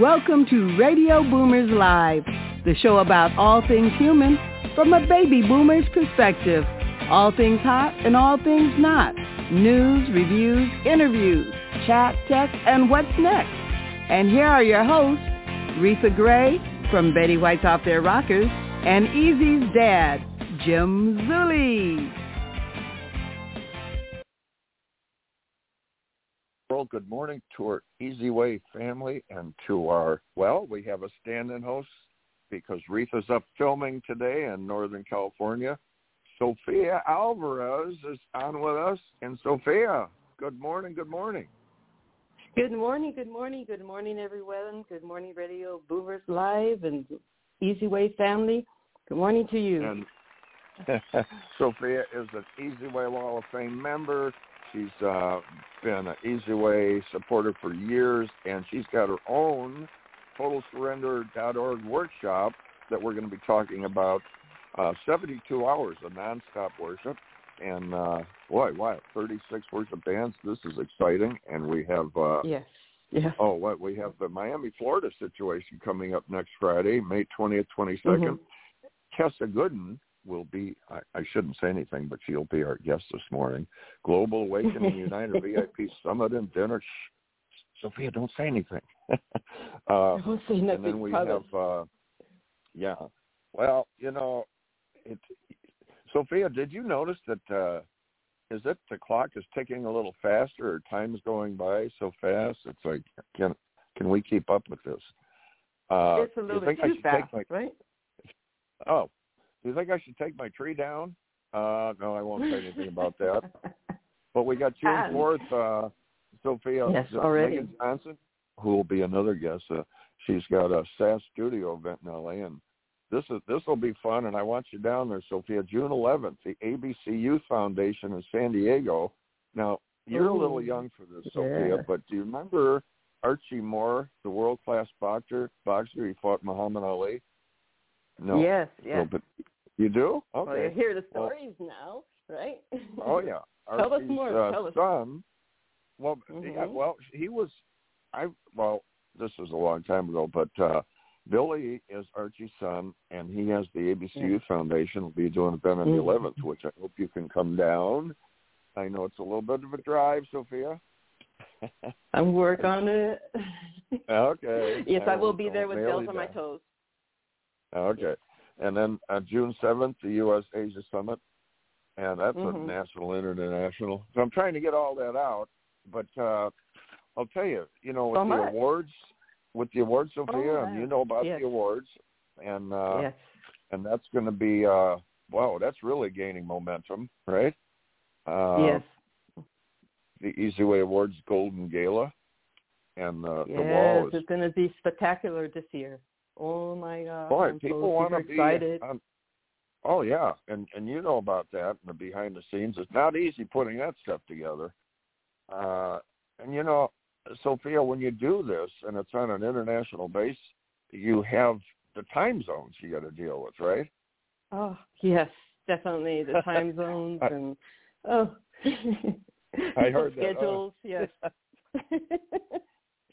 Welcome to Radio Boomers Live, the show about all things human from a baby boomer's perspective. All things hot and all things not. News, reviews, interviews, chat, tech, and what's next. And here are your hosts, Reatha Grey from Betty White's Off Their Rockers and Easy's dad, Jim Zuley. Well, good morning to our EZWay family and to our, well, we have a stand-in host because Reatha's up filming today in Northern California. Sophia Alvarez is on with us. And Sophia, good morning, good morning. Good morning, good morning, good morning, everyone. Good morning, Radio Boomers Live and EZWay family. Good morning to you. And Sophia is an EZWay Wall of Fame member. She's been an EZWay supporter for years, and she's got her own TotalSurrender.org workshop that we're going to be talking about, 72 hours of nonstop worship. And, wow, 36 worship bands. This is exciting. And we have, yes. Oh, what? We have the Miami, Florida situation coming up next Friday, May 20th, 22nd. Mm-hmm. Kessa Gooden will be, I shouldn't say anything, but she'll be our guest this morning. Global Awakening United VIP Summit and Dinner. Sophia, don't say anything. Don't say nothing. And then we have, well, you know, Sophia, did you notice that, is it the clock is ticking a little faster or time's going by so fast? It's like, can we keep up with this? It's a little bit too fast, right? Oh. Do you think I should take my tree down? No, I won't say anything about that. But we got June 4th, Sophia. Yes, already. Megan Johnson, who will be another guest. She's got a SAS studio event in L.A., and this will be fun, and I want you down there, Sophia. June 11th, the ABC Youth Foundation in San Diego. Now, you're a little young for this, Sophia, but do you remember Archie Moore, the world-class boxer? He fought Muhammad Ali? No. Yes. No, but you do? Okay. Well, you hear the stories now, right? Oh, yeah. Tell us more. Tell us. Son, well, he was, this was a long time ago, but Billy is Archie's son, and he has the ABC Youth Foundation. Will be doing an event on the 11th, which I hope you can come down. I know it's a little bit of a drive, Sophia. I'm working on it. Okay. Yes, I will be there with bells on my toes. Okay. And then June 7th, the U.S.-Asia Summit, and that's a national, international. So I'm trying to get all that out, but I'll tell you, with the awards, Sophia, and you know about the awards, and that's going to be, that's really gaining momentum, right? The EZWay Awards Golden Gala, and the Wall is... Yes, it's going to be spectacular this year. Oh, my God. Boy, people want to be excited. Oh, yeah. And you know about that and the behind the scenes. It's not easy putting that stuff together. And, Sophia, when you do this, and it's on an international base, you have the time zones you got to deal with, right? Oh, yes, definitely. The time zones and, I heard that. Schedules, yes.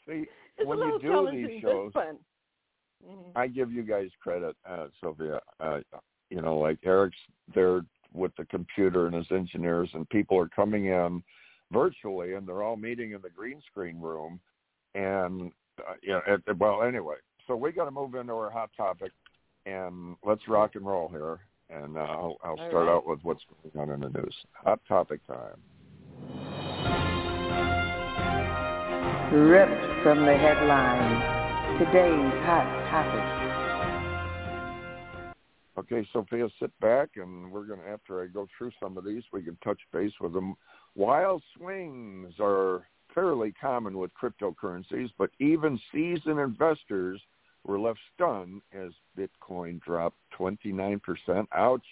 See, it's when you do these shows. I give you guys credit, Sophia. Like Eric's there with the computer and his engineers, and people are coming in virtually, and they're all meeting in the green screen room. And, anyway, so we got to move into our hot topic, and let's rock and roll here. And I'll start out with what's going on in the news. Hot topic time. Ripped from the headlines. Today's hot topic. Okay, Sophia, sit back, and we're going to, after I go through some of these, we can touch base with them. Wild swings are fairly common with cryptocurrencies, but even seasoned investors were left stunned as Bitcoin dropped 29%. Ouch.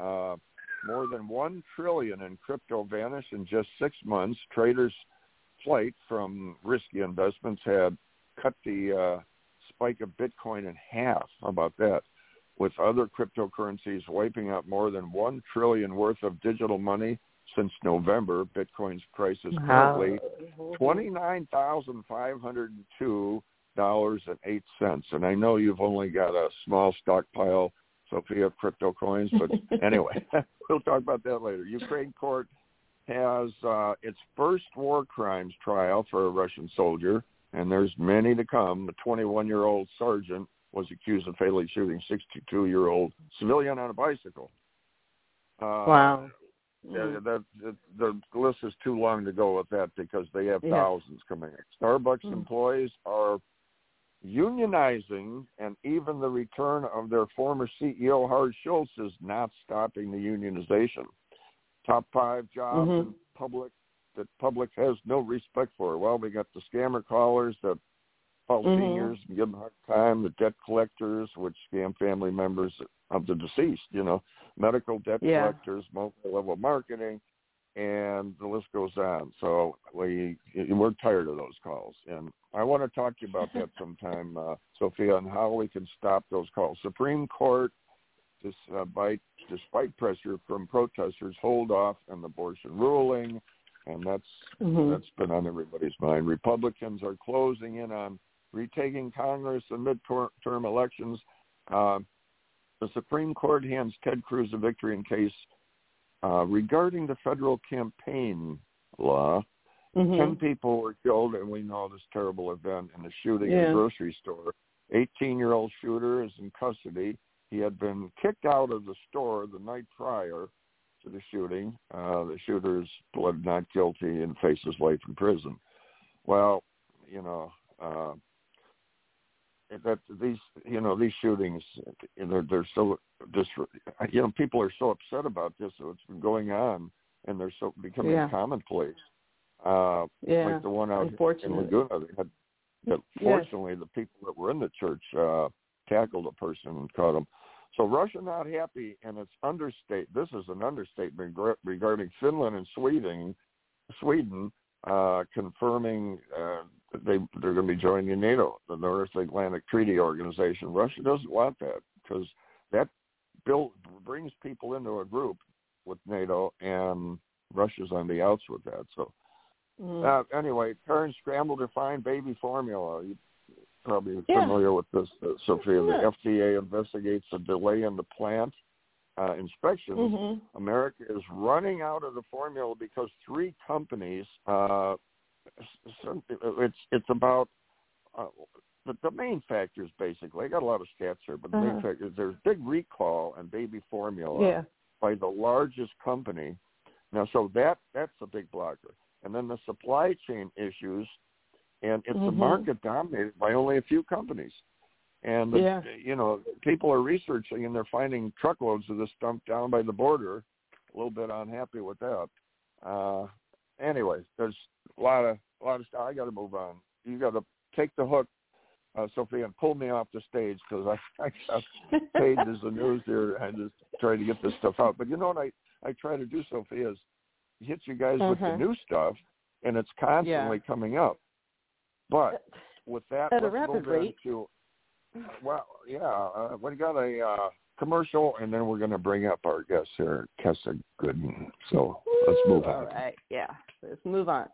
More than $1 trillion in crypto vanished in just 6 months. Traders' flight from risky investments had cut the spike of Bitcoin in half. How about that? With other cryptocurrencies wiping out more than $1 trillion worth of digital money since November, Bitcoin's price is currently $29,502 $8.08. And I know you've only got a small stockpile, Sophia, of crypto coins, but anyway, we'll talk about that later. Ukraine court has its first war crimes trial for a Russian soldier, and there's many to come. The 21-year-old sergeant was accused of fatally shooting a 62-year-old civilian on a bicycle. Wow. The list is too long to go with that because they have thousands coming in. Starbucks employees are unionizing, and even the return of their former CEO, Howard Schultz, is not stopping the unionization. Top five jobs in public that public has no respect for. Well, we got the scammer callers that call seniors and give them a hard time, the debt collectors, which scam family members of the deceased, you know, medical debt collectors, multi-level marketing, and the list goes on. So we're tired of those calls. And I want to talk to you about that sometime, Sophia, on how we can stop those calls. Supreme Court, despite pressure from protesters, hold off on the abortion ruling, and that's been on everybody's mind. Republicans are closing in on retaking Congress and midterm elections. The Supreme Court hands Ted Cruz a victory in case regarding the federal campaign law. 10 people were killed, and we know this terrible event in the shooting at a grocery store. 18-year-old shooter is in custody. He had been kicked out of the store the night prior to the shooting. The shooter is pleaded not guilty and faces life in prison. Well, you know, these shootings, they're so people are so upset about this. So it's been going on, and they're so becoming commonplace. Like the one out in Laguna. Fortunately, the people that were in the church tackled a person and caught him. So Russia not happy, and it's this is an understatement regarding Finland and Sweden confirming they're going to be joining NATO, the North Atlantic Treaty Organization. Russia doesn't want that because that brings people into a group with NATO, and Russia's on the outs with that. So anyway, parents scramble to find baby formula. You're probably familiar with this, Sophia. The FDA investigates a delay in the plant inspections. America is running out of the formula because three companies it's about the main factors, basically. I got a lot of stats here, but the main factors, there's big recall on baby formula by the largest company. Now, so that's a big blocker. And then the supply chain issues, and it's a market dominated by only a few companies. And, you know, people are researching, and they're finding truckloads of this dumped down by the border. A little bit unhappy with that. Anyways, there's a lot of stuff. I got to move on. You got to take the hook, Sophia, and pull me off the stage because I got pages of news here. I just try to get this stuff out. But you know what I try to do, Sophia, is hit you guys with the new stuff, and it's constantly coming up. But with that, at a rapid rate. We got a commercial, and then we're going to bring up our guest here, Kessa Gooden. So let's move on. All right, let's move on.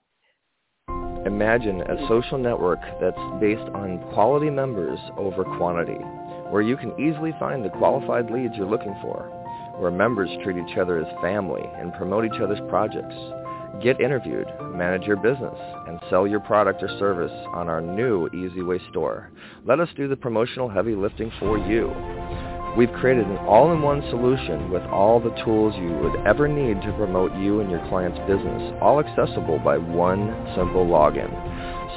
Imagine a social network that's based on quality members over quantity, where you can easily find the qualified leads you're looking for, where members treat each other as family and promote each other's projects. Get interviewed, manage your business, and sell your product or service on our new EZWay store. Let us do the promotional heavy lifting for you. We've created an all-in-one solution with all the tools you would ever need to promote you and your client's business, all accessible by one simple login.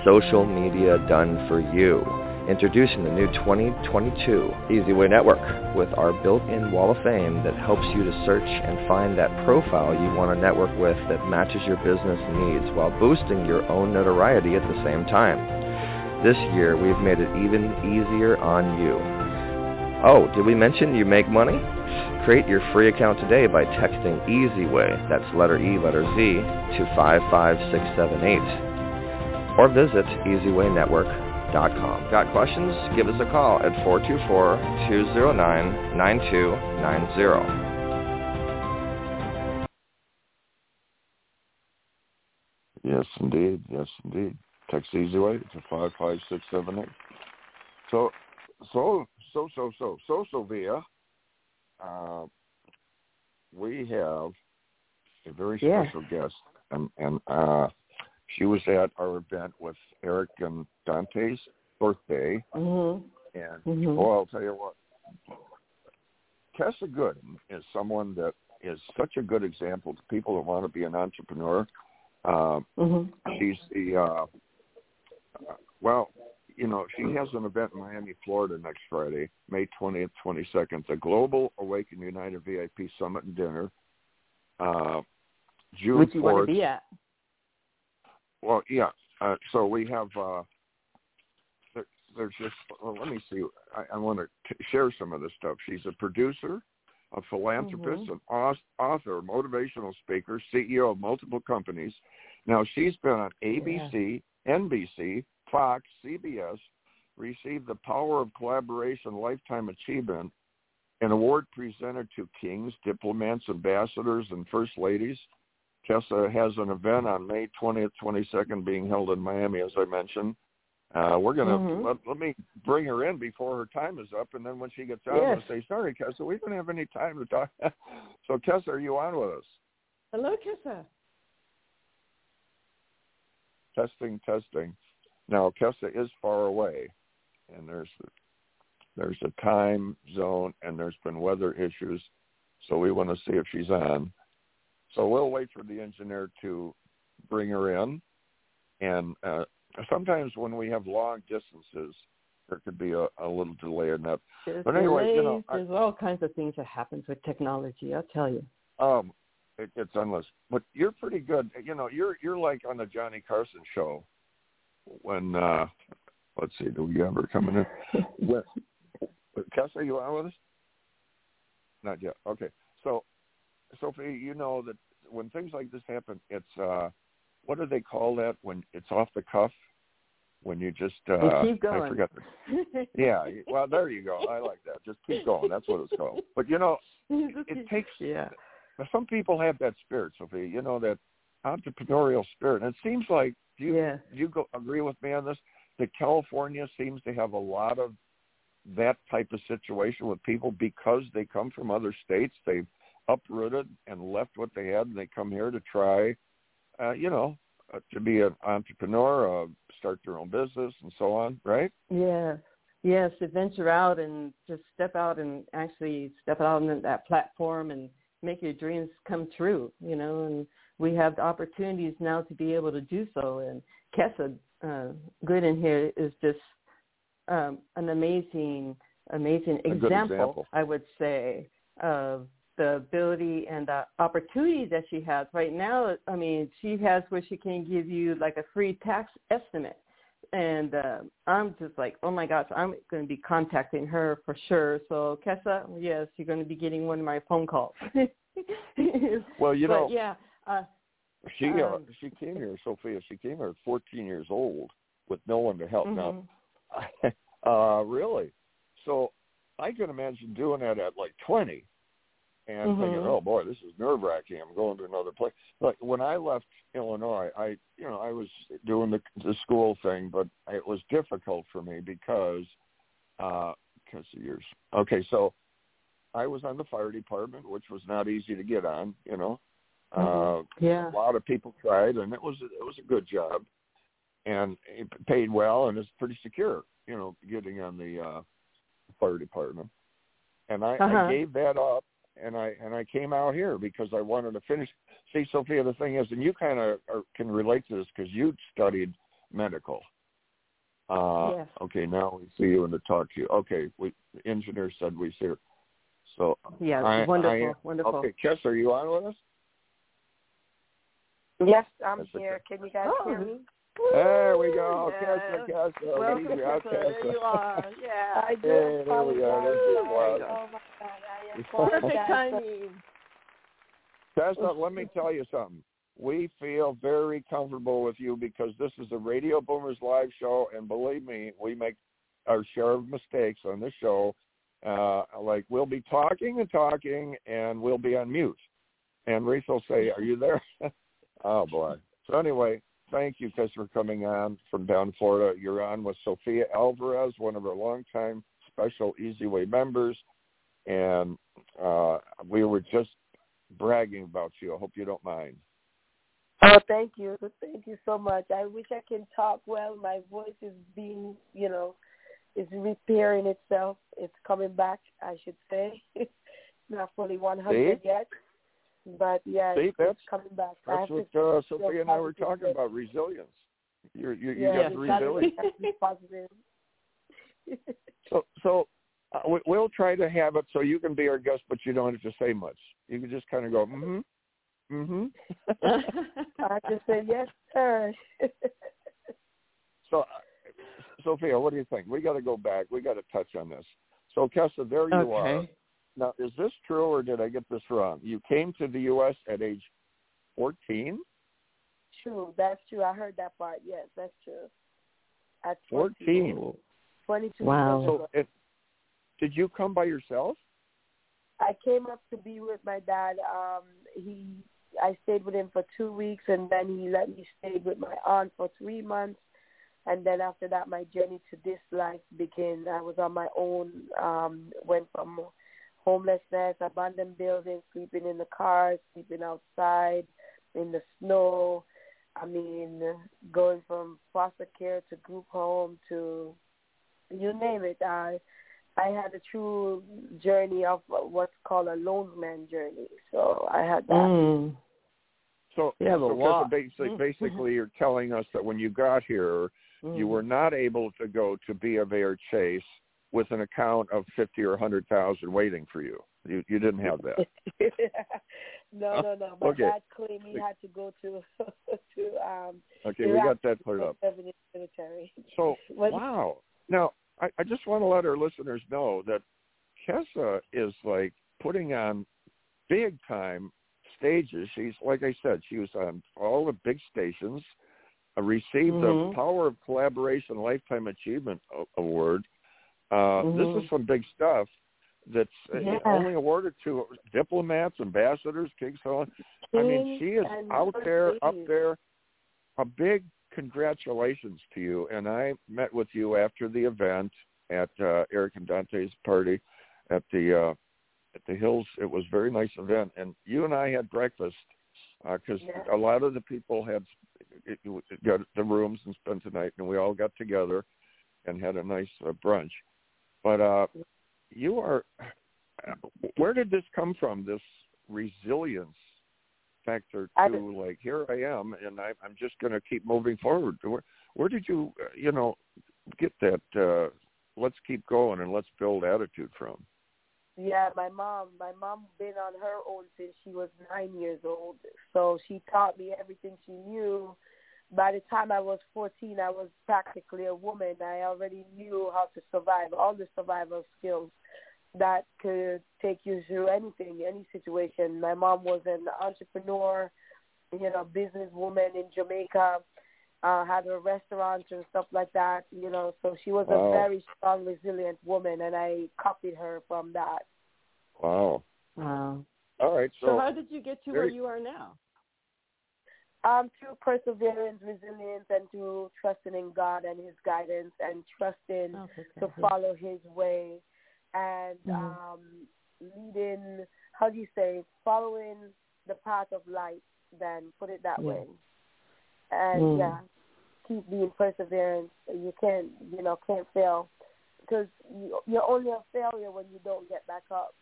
Social media done for you. Introducing the new 2022 EasyWay Network with our built-in wall of fame that helps you to search and find that profile you want to network with that matches your business needs while boosting your own notoriety at the same time. This year, we've made it even easier on you. Oh, did we mention you make money? Create your free account today by texting EasyWay, that's letter E, letter Z, to 55678. Or visit EasyWayNetwork.com. Got questions? Give us a call at 424-209-9290. Yes, indeed. Text EZWay to 55678. Sylvia, we have a very special guest, and she was at our event with Eric and Dante's birthday, and I'll tell you what, Kessa Gooden is someone that is such a good example to people that want to be an entrepreneur. She's the she has an event in Miami, Florida next Friday, May 20th, 22nd, the Global Awakening United VIP Summit and Dinner, June 4th. Which you want to be at? Well, yeah. So we have, there's just, let me see. I want to share some of this stuff. She's a producer, a philanthropist, an author, motivational speaker, CEO of multiple companies. Now, she's been on ABC, NBC, Fox, CBS, received the Power of Collaboration Lifetime Achievement, an award presented to kings, diplomats, ambassadors, and first ladies. Kessa has an event on May 20th, 22nd being held in Miami, as I mentioned. We're going to let me bring her in before her time is up, and then when she gets out, I'll say, sorry, Kessa, we don't have any time to talk. So, Kessa, are you on with us? Hello, Kessa. Testing. Now, Kessa is far away, and there's a time zone, and there's been weather issues, so we want to see if she's on. So we'll wait for the engineer to bring her in. And sometimes when we have long distances, there could be a little delay in that. But anyway, delays, there's all kinds of things that happens with technology, I'll tell you. It's endless. But you're pretty good. You know, you're like on the Johnny Carson show. When let's see, do we have her coming in? Kessa, you on with us? Not yet. Okay. So, Sophie, you know that when things like this happen, it's what do they call that when it's off the cuff? When you just keep going. I forget. Yeah. Well, there you go. I like that. Just keep going. That's what it's called. But you know, it takes. Yeah. Some people have that spirit, Sophie. You know that entrepreneurial spirit, and it seems like. Do you agree with me on this? That California seems to have a lot of that type of situation with people because they come from other states. They've uprooted and left what they had, and they come here to try, to be an entrepreneur, start their own business, and so on, right? Yes, to venture out and just step out on that platform and make your dreams come true, and we have the opportunities now to be able to do so. And Kessa Gooden here is just an amazing example, I would say, of the ability and the opportunity that she has right now. I mean, she has where she can give you like a free tax estimate. And I'm just like, oh, my gosh, I'm going to be contacting her for sure. So, Kessa, yes, you're going to be getting one of my phone calls. Well, she came here, Sophia, she came here at 14 years old with no one to help. Now, really? So I can imagine doing that at like 20 and thinking, oh, boy, this is nerve-wracking. I'm going to another place. Like when I left Illinois, I was doing the school thing, but it was difficult for me because of years. Okay, so I was on the fire department, which was not easy to get on, A lot of people tried, and it was a good job, and it paid well, and it's pretty secure, getting on the fire department. And I gave that up, and I came out here because I wanted to finish. See, Sophia, the thing is, and you kind of can relate to this because you studied medical. Yes. Okay, now we see you and to talk to you. Okay, the engineer said we see her. So yes, wonderful. Okay, Kessa, are you on with us? Yes, I'm here. Can you guys hear me? There we go. Yes. Kessa. Welcome, Kessa. There you are. Yeah. I do. Oh, my God. I am perfect timing. Kessa, let me tell you something. We feel very comfortable with you because this is the Radio Boomers Live show, and believe me, we make our share of mistakes on this show. Like, we'll be talking, and we'll be on mute. And Reese will say, are you there? Oh, boy. So anyway, Thank you, Kessa, for coming on from down Florida. You're on with Sophia Alvarez, one of our longtime special EZWay members, and we were just bragging about you. I hope you don't mind. Oh, thank you. Thank you so much. I wish I can talk well. My voice is being, you know, is repairing itself. It's coming back, I should say. It's not fully 100 yet. But, yeah, it's coming back. That's what Sophia and I were talking about, resilience. You got resilience. So we'll try to have it so you can be our guest, but you don't have to say much. You can just kind of go, mm-hmm. Mm-hmm. I just said yes, sir. So, Sophia, what do you think? We got to go back. We got to touch on this. So, Kessa, there you are. Now, is this true or did I get this wrong? You came to the U.S. at age 14? True. That's true. I heard that part. Yes, that's true. At 14. 22. Wow. So, did you come by yourself? I came up to be with my dad. I stayed with him for 2 weeks, and then he let me stay with my aunt for 3 months. And then after that, my journey to this life began. I was on my own, went from homelessness, abandoned buildings, sleeping in the car, sleeping outside, in the snow. I mean, going from foster care to group home to you name it. I had a true journey of what's called a lone man journey. So I had that. Mm. So, yeah, basically you're telling us that when you got here, you were not able to go to B of A or Chase with an account of 50 or 100,000 waiting for you. You didn't have that. No. My dad claimed he had to go to we got that cleared up. Military. So, wow. Now, I just want to let our listeners know that Kessa is like putting on big time stages. She's, like I said, she was on all the big stations, received the Power of Collaboration Lifetime Achievement Award. This is some big stuff that's only awarded to diplomats, ambassadors, kings, so on. I mean, she is out there, up there, a big congratulations to you. And I met with you after the event at Eric and Dante's party at the Hills. It was a very nice event, and you and I had breakfast because a lot of the people had got the rooms and spent the night, and we all got together and had a nice brunch. But you are, where did this come from, this resilience factor to like, here I am, and I'm just going to keep moving forward? Where did you, get that let's keep going and let's build attitude from? Yeah, my mom been on her own since she was 9 years old. So she taught me everything she knew. By the time I was 14, I was practically a woman. I already knew how to survive, all the survival skills that could take you through anything, any situation. My mom was an entrepreneur, businesswoman in Jamaica, had her restaurants and stuff like that, so she was a very strong, resilient woman, and I copied her from that. Wow. All right. So how did you get to where you are now? Through perseverance, resilience, and through trusting in God and his guidance and trusting to follow his way. And leading, following the path of light, then put it that way. And keep being perseverant. You can't fail, because you're only a failure when you don't get back up.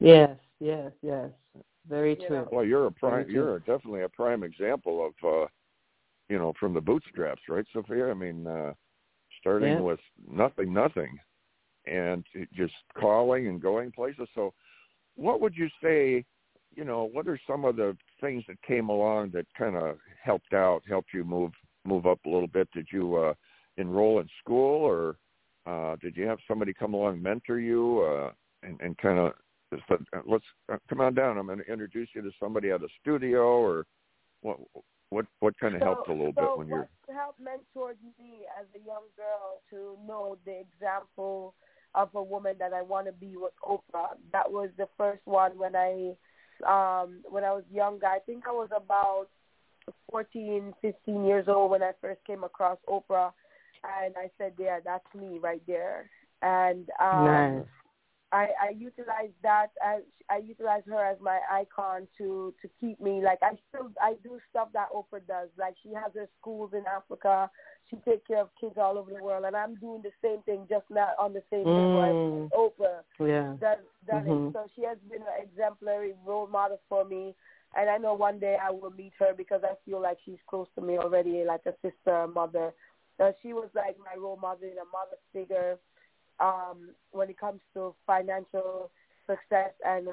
Yes. Very true. Well, you're definitely a prime example of, from the bootstraps, right, Sophia? I mean, starting with nothing. And just calling and going places. So what would you say, what are some of the things that came along that kind of helped you move up a little bit? Did you enroll in school, or did you have somebody come along, mentor you, and kind of said, let's come on down, I'm going to introduce you to somebody at a studio, or what kind of helped a little bit when you're... So what helped mentored me as a young girl to know the example of a woman that I want to be with Oprah. That was the first one when I was young. I think I was about 14, 15 years old when I first came across Oprah, and I said, yeah, that's me right there. And nice. I utilize that. I utilize her as my icon to keep me. Like, I do stuff that Oprah does. Like, she has her schools in Africa. She takes care of kids all over the world. And I'm doing the same thing, just not on the same level as Oprah does it. So she has been an exemplary role model for me. And I know one day I will meet her because I feel like she's close to me already, like a sister, a mother. So she was like my role model and a mother figure. When it comes to financial success and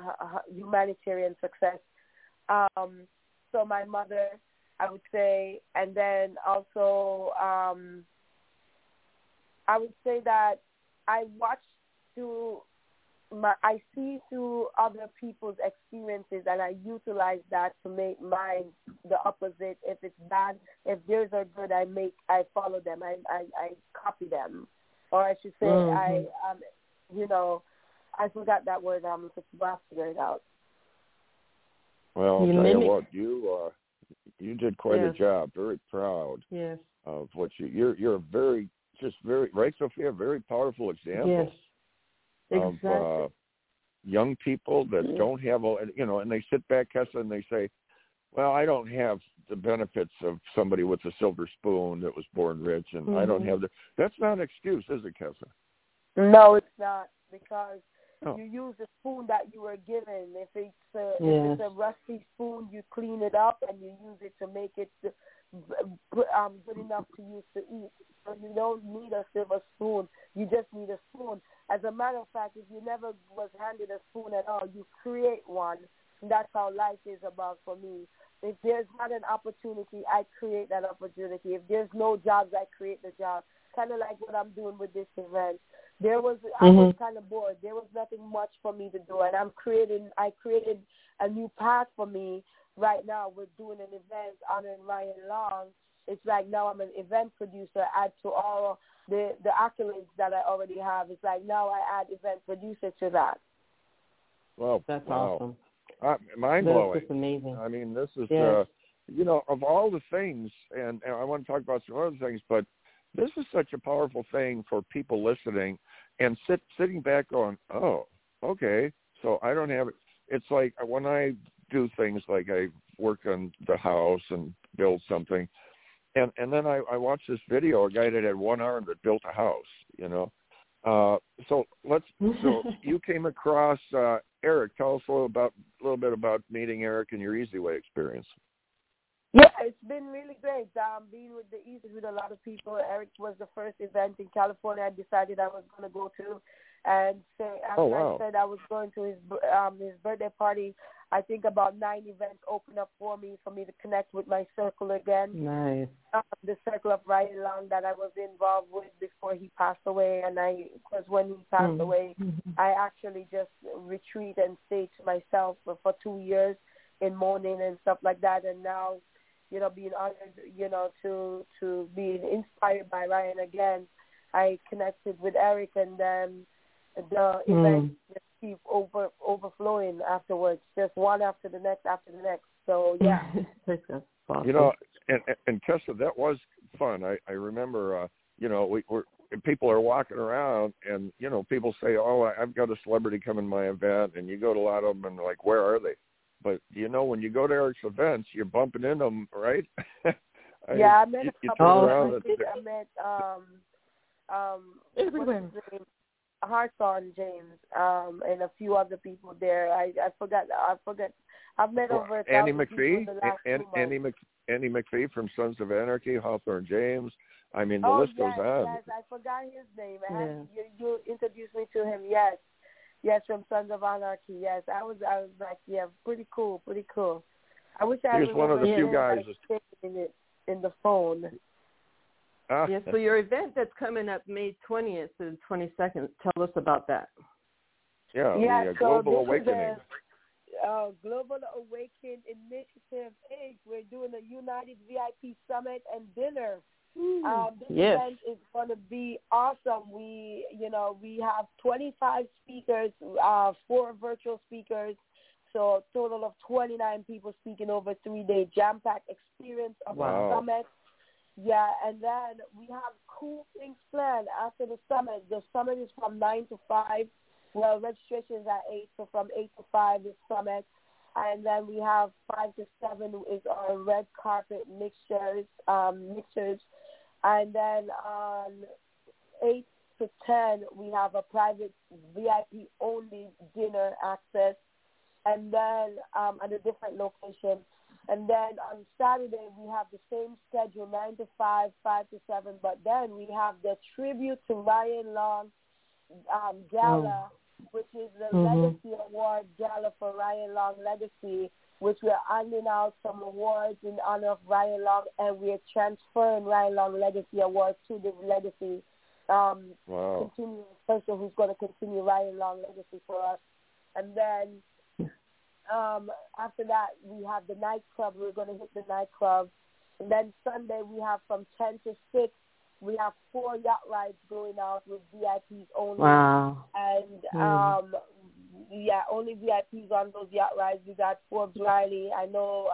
humanitarian success. So my mother, I would say, and then also I would say that I watch through I see through other people's experiences, and I utilize that to make mine the opposite. If it's bad, if theirs are good, I follow them. I copy them. Or I should say, I forgot that word. I'm just about to figure it out. Well, I'll tell you what, you did quite a job. Very proud of what you're a very, right, Sophia? Very powerful example of young people that don't have, and they sit back, Kessa, and they say, well, I don't have the benefits of somebody with a silver spoon that was born rich, and I don't have the... That's not an excuse, is it, Kessa? No, it's not, because you use the spoon that you were given. If it's a rusty spoon, you clean it up, and you use it to make it good enough to use to eat. So you don't need a silver spoon. You just need a spoon. As a matter of fact, if you never was handed a spoon at all, you create one. And that's how life is about for me. If there's not an opportunity, I create that opportunity. If there's no jobs, I create the job. Kind of like what I'm doing with this event. I was kind of bored. There was nothing much for me to do, and I created a new path for me. Right now, we're doing an event honoring Ryan Long. It's like now I'm an event producer. Add to all the accolades that I already have. It's like now I add event producer to that. Well, that's awesome. Mind-blowing. That's amazing. I mean, this is, of all the things, and I want to talk about some other things, but this is such a powerful thing for people listening and sitting back going, oh, okay, so I don't have it. It's like when I do things like I work on the house and build something, and then I watched this video, a guy that had one arm that built a house, So you came across Eric. Tell us a little bit about meeting Eric and your EZWay experience. Yeah, it's been really great. Being with the EZ with a lot of people. Eric was the first event in California I decided I was going to go to, and I said I was going to his birthday party. I think about 9 events opened up for me to connect with my circle again. Nice. The circle of Ryan Long that I was involved with before he passed away. And because when he passed away, I actually just retreat and stay to myself for 2 years in mourning and stuff like that. And now, being honored, to be inspired by Ryan again, I connected with Eric, and then the event just keep overflowing afterwards, just one after the next. So yeah, and Kessa, that was fun. I remember, people are walking around, and people say, oh, I've got a celebrity coming to my event, and you go to a lot of them, and they're like, where are they? But when you go to Eric's events, you're bumping into them, right? I met a couple. I met everyone. Hartson James and a few other people there. I forgot. I've met over 1,000 people in the last 2 months. Andy McPhee from Sons of Anarchy, Hawthorne James. I mean, the list goes on. Yes, I forgot his name. You introduced me to him. Yes, from Sons of Anarchy. Yes, I was like, pretty cool. I wish I was one of the few guys in the phone. Yeah, so your event that's coming up May 20th to the 22nd, tell us about that. So Global Awakening. Global Awakening Initiative 8. We're doing a United VIP Summit and dinner. This event is going to be awesome. We have 25 speakers, 4 virtual speakers, So a total of 29 people speaking over 3-day jam-packed experience of the summit. Yeah, and then we have cool things planned after the summit. The summit is from 9 to 5. Well, registrations at 8, so from 8 to 5 is summit. And then we have 5 to 7 is our red carpet mixers. And then on 8 to 10, we have a private VIP-only dinner access. And then at a different location. And then on Saturday, we have the same schedule, 9 to 5, 5 to 7. But then we have the Tribute to Ryan Long Gala, which is the Legacy Award Gala for Ryan Long Legacy, which we're handing out some awards in honor of Ryan Long, and we're transferring Ryan Long Legacy Award to the Legacy person who's going to continue Ryan Long Legacy for us. And then after that, we have the nightclub. We're going to hit the nightclub. And then Sunday, we have from 10 to 6, we have 4 yacht rides going out with VIPs only. Wow. And, only VIPs on those yacht rides. We got Forbes Riley. I know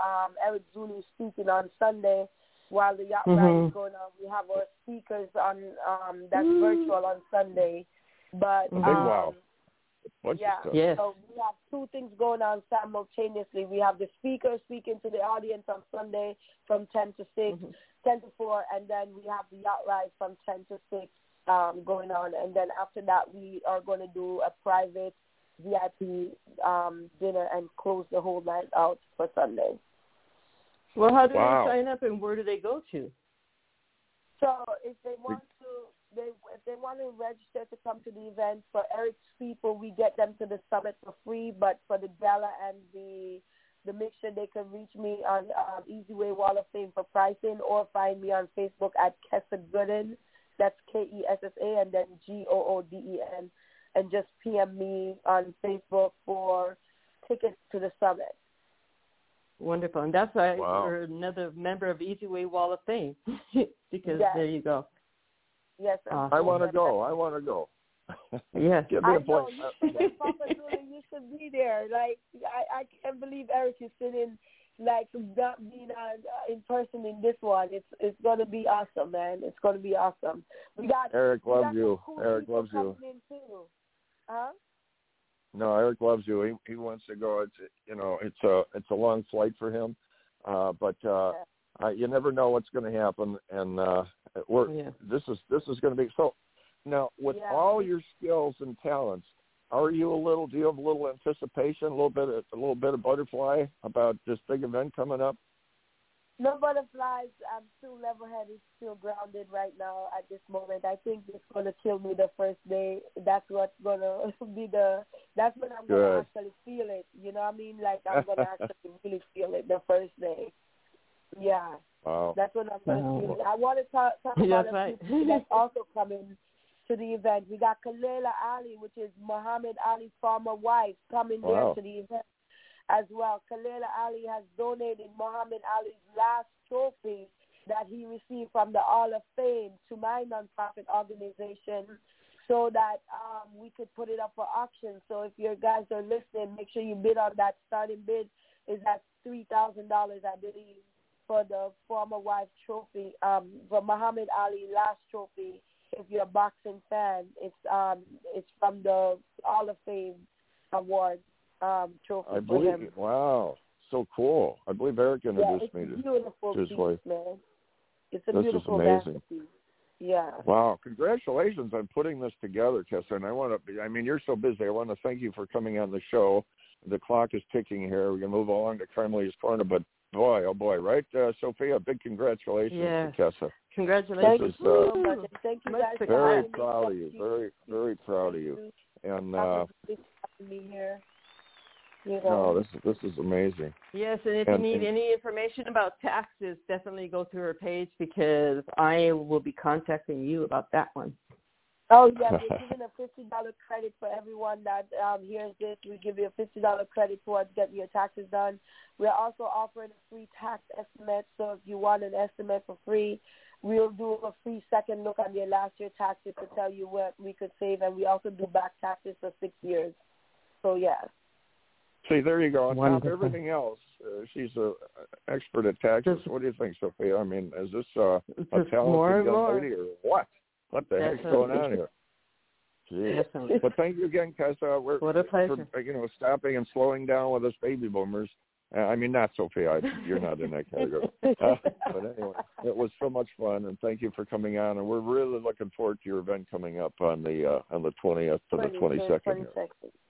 Eric Zuley speaking on Sunday while the yacht ride is going on. We have our speakers on that's virtual on Sunday. But so we have 2 things going on simultaneously. We have the speaker speaking to the audience on Sunday from 10 to 6, 10 to 4, and then we have the yacht ride from 10 to 6 going on. And then after that, we are going to do a private VIP dinner and close the whole night out for Sunday. Well, how do they sign up and where do they go to? So if they want to... if they want to register to come to the event, for Eric's people, we get them to the summit for free, but for the gala and the mixture, they can reach me on EZWay Wall of Fame for pricing, or find me on Facebook at Kessa Gooden, that's Kessa, and then Gooden, and just PM me on Facebook for tickets to the summit. Wonderful. And that's why you're another member of EZWay Wall of Fame, because there you go. Yes, I want to go. Yes, give me a point. You should be there. Like I can't believe Eric is sitting like not being in person in this one. It's gonna be awesome, man. It's gonna be awesome. We got Eric loves you. Cool Eric loves you. Huh? No, Eric loves you. He wants to go. It's a long flight for him, you never know what's going to happen, and this is going to be so. Now, with all your skills and talents, do you have a little anticipation, a little bit of butterfly about this big event coming up? No butterflies. I'm still level-headed, still grounded right now at this moment. I think it's going to kill me the first day. That's what's going to be that's when I'm going to actually feel it. You know what I mean? Like I'm going to actually really feel it the first day. Yeah, that's what I'm going to do. I want to talk about a few people that's also coming to the event. We got Kalela Ali, which is Muhammad Ali's former wife, coming there to the event as well. Kalela Ali has donated Muhammad Ali's last trophy that he received from the Hall of Fame to my nonprofit organization so that we could put it up for auction. So if you guys are listening, make sure you bid on that. Starting bid is at $3,000, I believe, for the former wife trophy, for Muhammad Ali last trophy. If you're a boxing fan, it's from the Hall of Fame Award trophy. I believe it. Wow, so cool! I believe Eric introduced me to this place. Man, it's a beautiful masterpiece. Yeah. Wow! Congratulations on putting this together, Kessa. And I want to—I mean, you're so busy. I want to thank you for coming on the show. The clock is ticking here. We can move along to Carmelia's Corner, but. Boy, oh boy, right, Sophia? Big congratulations to Kessa. Congratulations. Thank you guys. Very proud of you. Very, very proud of you. And this is amazing. Yes, and if you need any information about taxes, definitely go through her page because I will be contacting you about that one. Oh, yeah, we're giving a $50 credit for everyone that hears this. We give you a $50 credit towards getting your taxes done. We're also offering a free tax estimate, so if you want an estimate for free, we'll do a free second look on your last year taxes to tell you what we could save, and we also do back taxes for 6 years. So, yeah. See, there you go. On top of everything else, she's an expert at taxes. What do you think, Sophia? I mean, is this a talented young lady or what? What the heck's going on here? Jeez. But thank you again, Kessa. What a pleasure. For, stopping and slowing down with us baby boomers. I mean, not Sophia. You're not in that category. But anyway, it was so much fun, and thank you for coming on. And we're really looking forward to your event coming up on the 20th to the 22nd.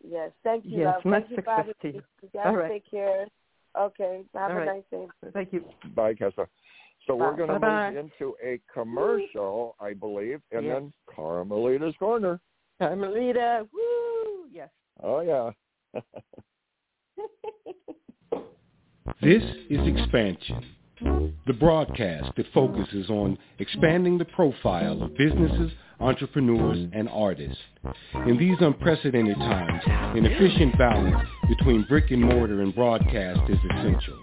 Yes, thank you. Yes, much success to you. You guys take care. Okay, have a nice day. Thank you. Bye, Kessa. So we're going to move into a commercial, I believe, and then Carmelita's Corner. Carmelita, woo! Yes. Oh, yeah. This is Expansion, the broadcast that focuses on expanding the profile of businesses, entrepreneurs, and artists. In these unprecedented times, an efficient balance between brick and mortar and broadcast is essential.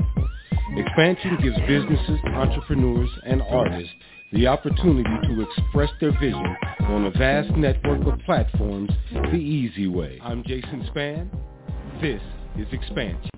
Expansion gives businesses, entrepreneurs, and artists the opportunity to express their vision on a vast network of platforms the easy way. I'm Jason Spann. This is Expansion.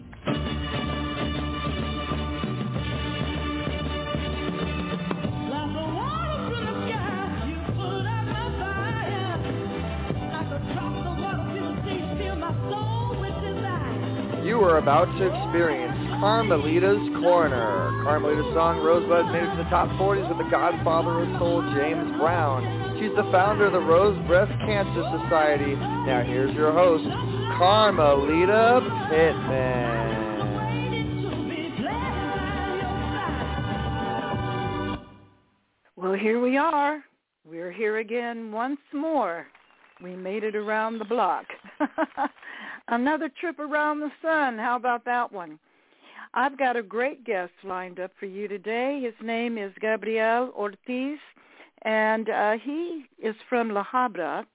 You are about to experience Carmelita's Corner. Carmelita's song Rosebud made it to the top 40s with the godfather of soul, James Brown. She's the founder of the Rose Breast Cancer Society. Now here's your host, Carmelita Pittman. Well, here we are. We're here again once more. We made it around the block. Another trip around the sun. How about that one? I've got a great guest lined up for you today. His name is Gabriel Ortiz, and he is from La Habra,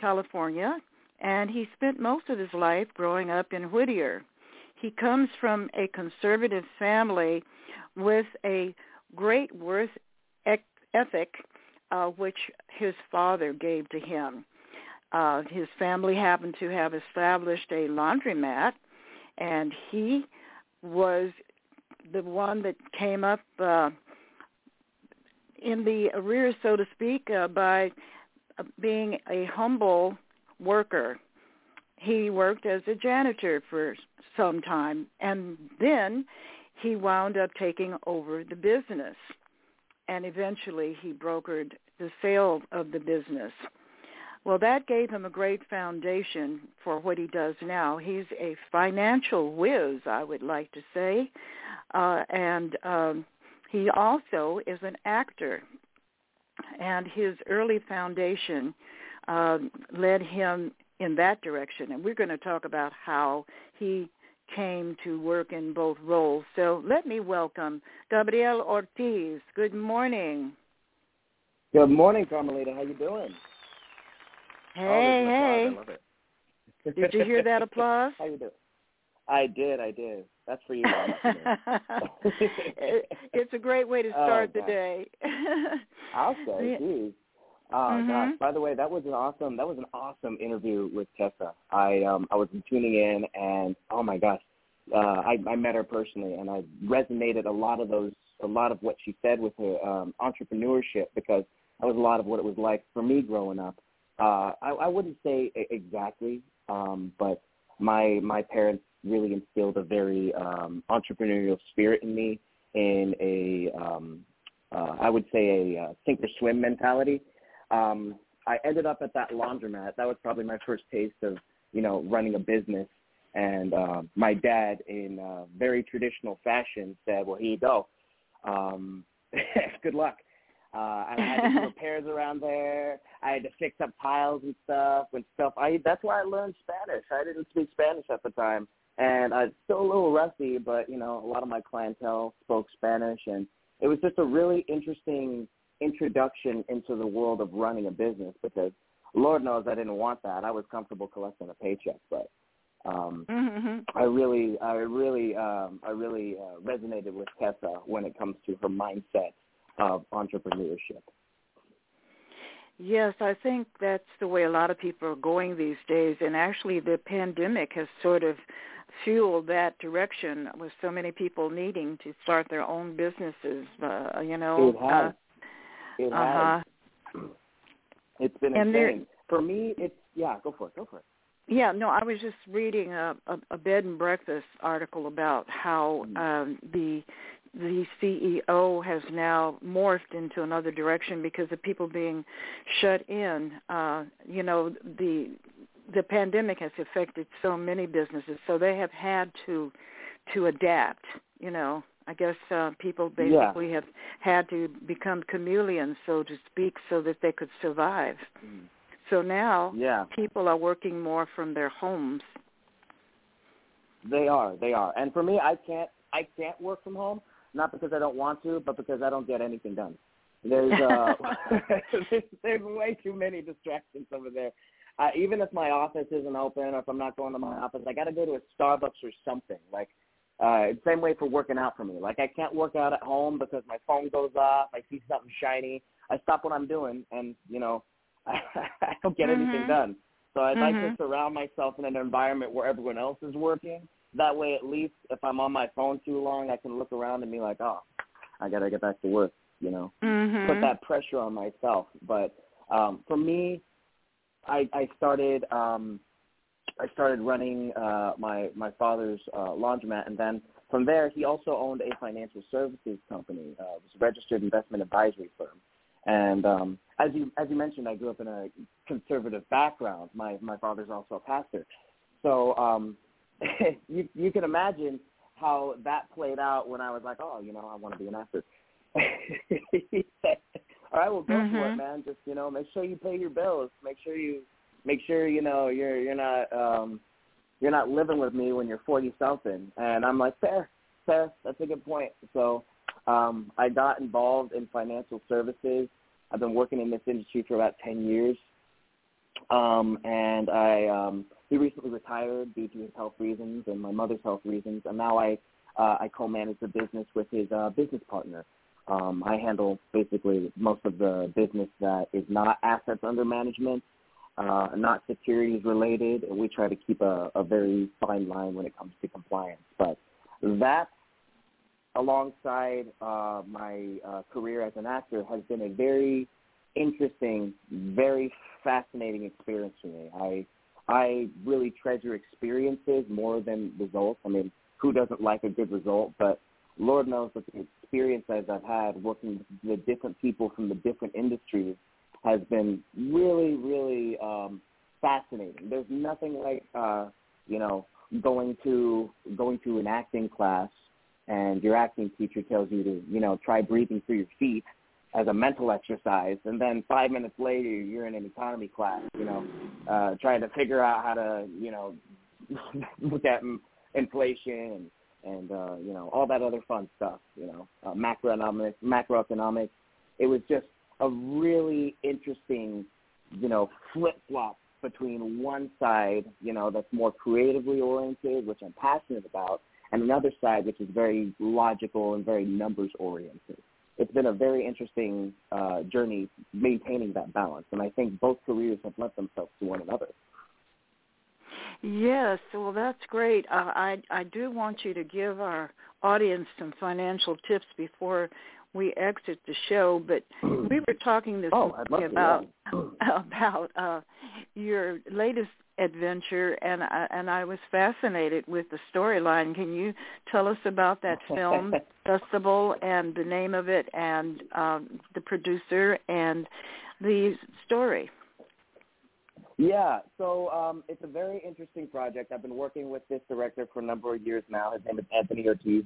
California, and he spent most of his life growing up in Whittier. He comes from a conservative family with a great worth ethic, which his father gave to him. His family happened to have established a laundromat, and he was the one that came up in the arrears, so to speak, by being a humble worker. He worked as a janitor for some time, and then he wound up taking over the business, and eventually he brokered the sale of the business. Well, that gave him a great foundation for what he does now. He's a financial whiz, I would like to say, and he also is an actor. And his early foundation led him in that direction, and we're going to talk about how he came to work in both roles. So let me welcome Gabriel Ortiz. Good morning. Good morning, Carmelita. How you doing? Hey, hey. I love it. Did you hear that applause? How you doing? I did. That's for you. It's a great way to start the day. I'll say, geez. Gosh. By the way, that was an awesome interview with Kessa. I was tuning in, and oh my gosh, I met her personally, and I resonated a lot of what she said with her entrepreneurship, because that was a lot of what it was like for me growing up. I wouldn't say exactly, but my parents really instilled a very entrepreneurial spirit in me, in I would say a sink or swim mentality. I ended up at that laundromat. That was probably my first taste of, running a business. And my dad, in very traditional fashion, said, well, here you go. Good luck. I had to do repairs around there. I had to fix up tiles and stuff. That's why I learned Spanish. I didn't speak Spanish at the time, and I was still a little rusty, but, a lot of my clientele spoke Spanish, and it was just a really interesting introduction into the world of running a business, because Lord knows I didn't want that. I was comfortable collecting a paycheck, but I really resonated with Kessa when it comes to her mindset of entrepreneurship. Yes, I think that's the way a lot of people are going these days, and actually the pandemic has sort of fueled that direction with so many people needing to start their own businesses, you know. It has. It's been insane. For me, it's, go for it. Yeah, no, I was just reading a bed and breakfast article about how the CEO has now morphed into another direction because of people being shut in. You know, the pandemic has affected so many businesses, so they have had to adapt, you know. I guess people basically have had to become chameleons, so to speak, so that they could survive. So now people are working more from their homes. They are. And for me, I can't work from home, not because I don't want to, but because I don't get anything done. There's way too many distractions over there. Even if my office isn't open or if I'm not going to my office, I got to go to a Starbucks or something. Like, same way for working out for me. Like, I can't work out at home because my phone goes off. I see something shiny. I stop what I'm doing, and, you know, I don't get anything done. So I'd like to surround myself in an environment where everyone else is working. That way, at least, if I'm on my phone too long, I can look around and be like, oh, I got to get back to work, you know, put that pressure on myself. But for me, I started running my father's laundromat, and then from there he also owned a financial services company. It was a registered investment advisory firm. And as you mentioned, I grew up in a conservative background. My father's also a pastor, so you can imagine how that played out when I was like, oh, you know, I want to be an actor. He said, all right, well, go for it, man. Just, you know, make sure you pay your bills. Make sure you know you're not living with me when you're 40 something. And I'm like, fair, that's a good point. So I got involved in financial services. I've been working in this industry for about 10 years, and he recently retired due to his health reasons and my mother's health reasons. And now I co-manage the business with his business partner. I handle basically most of the business that is not assets under management. Not securities related, and we try to keep a very fine line when it comes to compliance. But that, alongside my career as an actor, has been a very interesting, very fascinating experience for me. I really treasure experiences more than results. I mean, who doesn't like a good result? But Lord knows that the experience I've had working with the different people from the different industries has been really, really fascinating. There's nothing like, you know, going to an acting class and your acting teacher tells you to, you know, try breathing through your feet as a mental exercise, and then 5 minutes later you're in an economy class, you know, trying to figure out how to, you know, look at inflation and you know, all that other fun stuff, you know, macroeconomics. It was just a really interesting, you know, flip-flop between one side, you know, that's more creatively oriented, which I'm passionate about, and another side which is very logical and very numbers-oriented. It's been a very interesting journey maintaining that balance, and I think both careers have lent themselves to one another. Yes, well, that's great. I do want you to give our audience some financial tips before we exit the show, but we were talking this morning about your latest adventure, and I was fascinated with the storyline. Can you tell us about that film festival and the name of it and the producer and the story? Yeah, so it's a very interesting project. I've been working with this director for a number of years now. His name is Anthony Ortiz.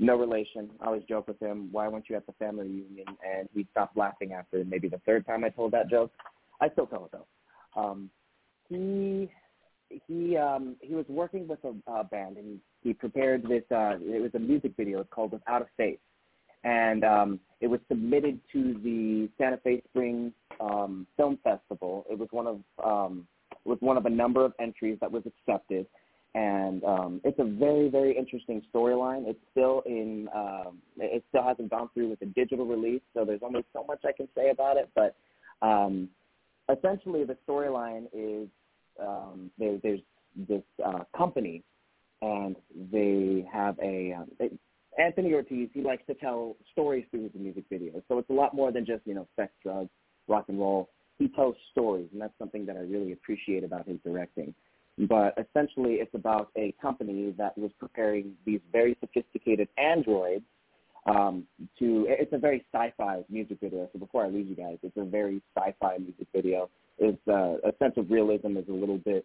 No relation. I always joke with him, why weren't you at the family reunion? And he stopped laughing after maybe the third time I told that joke. I still tell it, though. He was working with a band, and he prepared this, it was a music video. It's called Without a Face. And it was submitted to the Santa Fe Springs Film Festival. It was one of a number of entries that was accepted. And it's a very, very interesting storyline. It's still in. It still hasn't gone through with the digital release, so there's only so much I can say about it. But essentially, the storyline is there's this company and they have a Anthony Ortiz, he likes to tell stories through the music videos. So it's a lot more than just, you know, sex, drugs, rock and roll. He tells stories, and that's something that I really appreciate about his directing. But essentially it's about a company that was preparing these very sophisticated androids it's a very sci-fi music video. So before I leave you guys, it's a very sci-fi music video. It's a sense of realism is a little bit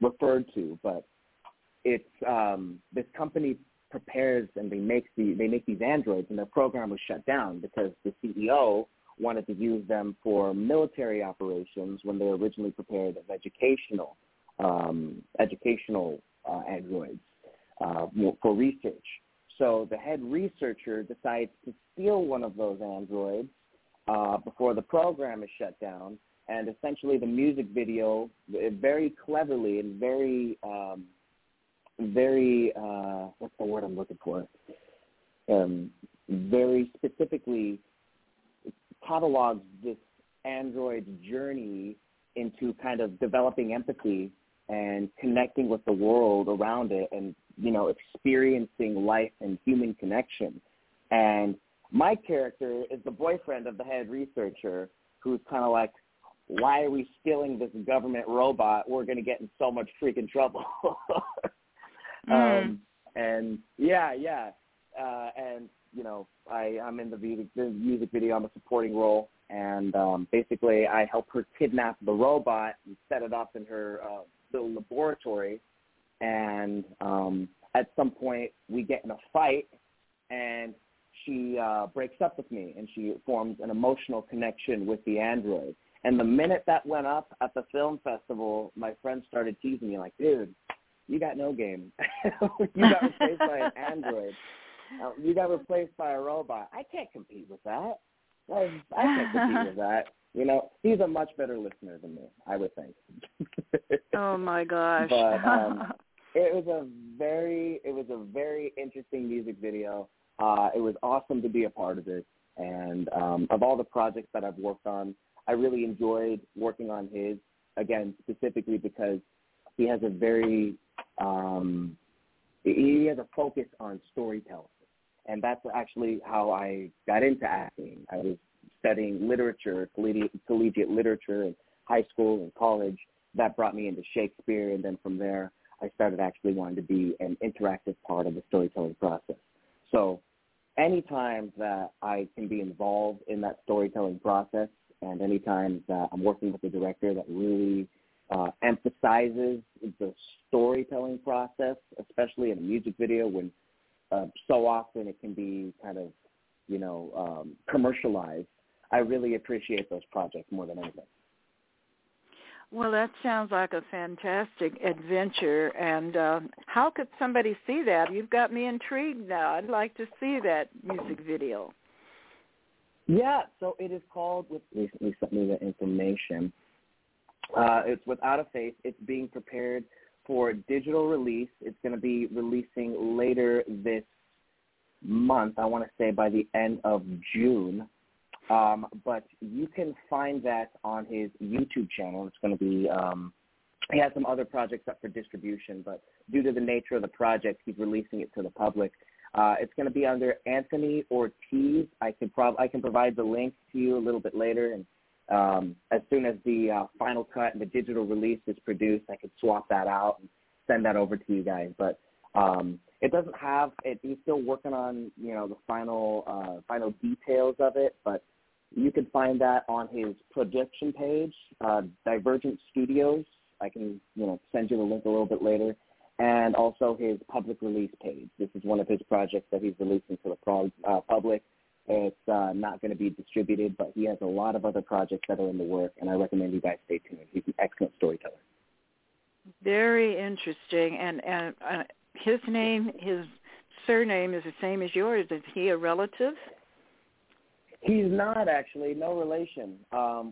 referred to, but it's this company prepares and they make these androids, and their program was shut down because the CEO wanted to use them for military operations when they were originally prepared as educational androids for research. So the head researcher decides to steal one of those androids before the program is shut down, and essentially the music video very cleverly and very what's the word I'm looking for? Very specifically catalogs this android's journey into kind of developing empathy and connecting with the world around it and, you know, experiencing life and human connection. And my character is the boyfriend of the head researcher who's kind of like, why are we stealing this government robot? We're going to get in so much freaking trouble. And you know, I'm in the music video. I'm a supporting role, and basically, I help her kidnap the robot and set it up in her little laboratory. And at some point, we get in a fight, and she breaks up with me, and she forms an emotional connection with the android. And the minute that went up at the film festival, my friends started teasing me like, dude, you got no game. You got replaced by an android. You got replaced by a robot. I can't compete with that. I can't compete with that. You know, he's a much better listener than me, I would think. Oh, my gosh. But it was a very interesting music video. It was awesome to be a part of it. And of all the projects that I've worked on, I really enjoyed working on his, again, specifically because he has a very he has a focus on storytelling, and that's actually how I got into acting. I was studying literature, collegiate literature in high school and college. That brought me into Shakespeare, and then from there I started actually wanting to be an interactive part of the storytelling process. So anytime that I can be involved in that storytelling process, and anytime that I'm working with a director that really emphasizes the storytelling process, especially in a music video, when so often it can be kind of, you know, commercialized. I really appreciate those projects more than anything. Well, that sounds like a fantastic adventure, and how could somebody see that? You've got me intrigued now. I'd like to see that music video. Yeah, so it is called, with recently sent me the information, it's Without a Face. It's being prepared for digital release. It's going to be releasing later this month, I want to say by the end of June. But you can find that on his YouTube channel. It's going to be he has some other projects up for distribution, but due to the nature of the project, he's releasing it to the public. It's going to be under Anthony Ortiz. I can provide the link to you a little bit later, and as soon as the final cut and the digital release is produced, I could swap that out and send that over to you guys. But it doesn't have it. He's still working on, you know, the final details of it. But you can find that on his production page, Divergent Studios. I can, you know, send you the link a little bit later, and also his public release page. This is one of his projects that he's releasing to the public. It's not going to be distributed, but he has a lot of other projects that are in the work, and I recommend you guys stay tuned. He's an excellent storyteller. Very interesting. And his name, his surname is the same as yours. Is he a relative? He's not, actually. No relation,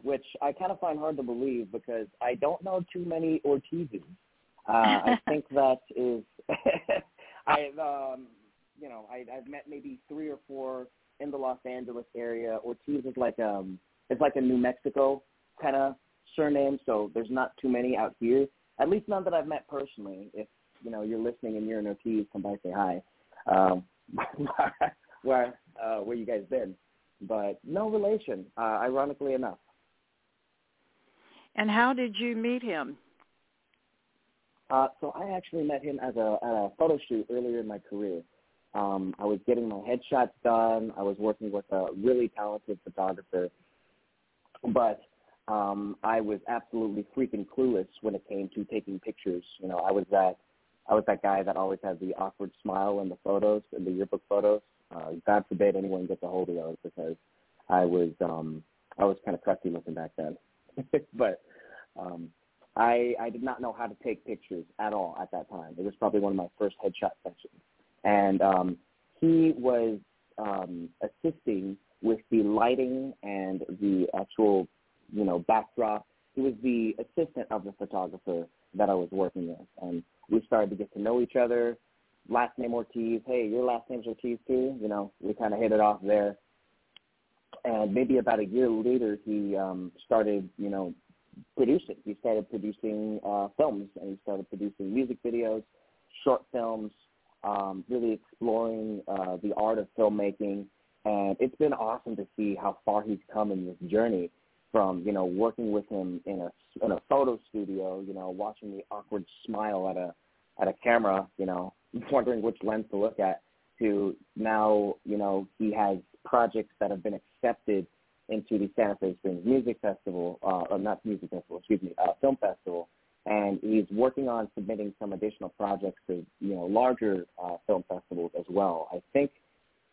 which I kind of find hard to believe because I don't know too many Ortizes. I think that is – I've met maybe 3 or 4 – in the Los Angeles area. Ortiz is like it's like a New Mexico kind of surname, so there's not too many out here. At least none that I've met personally. If, you know, you're listening and you're in Ortiz, come by, say hi. Where you guys been? But no relation, ironically enough. And how did you meet him? So I actually met him at a photo shoot earlier in my career. I was getting my headshots done. I was working with a really talented photographer. But I was absolutely freaking clueless when it came to taking pictures. You know, I was that guy that always had the awkward smile in the photos, in the yearbook photos. God forbid anyone gets a hold of those because I was kind of crusty looking back then. But I did not know how to take pictures at all at that time. It was probably one of my first headshot sessions. And he was assisting with the lighting and the actual, you know, backdrop. He was the assistant of the photographer that I was working with. And we started to get to know each other. Last name Ortiz. Hey, your last name's Ortiz too? You know, we kind of hit it off there. And maybe about a year later, he started, you know, producing. He started producing films, and he started producing music videos, short films, really exploring the art of filmmaking. And it's been awesome to see how far he's come in this journey from, you know, working with him in a photo studio, you know, watching the awkward smile at a camera, you know, wondering which lens to look at, to now, you know, he has projects that have been accepted into the Santa Fe Springs Music Festival, Film Festival, and he's working on submitting some additional projects to, you know, larger film festivals as well. I think,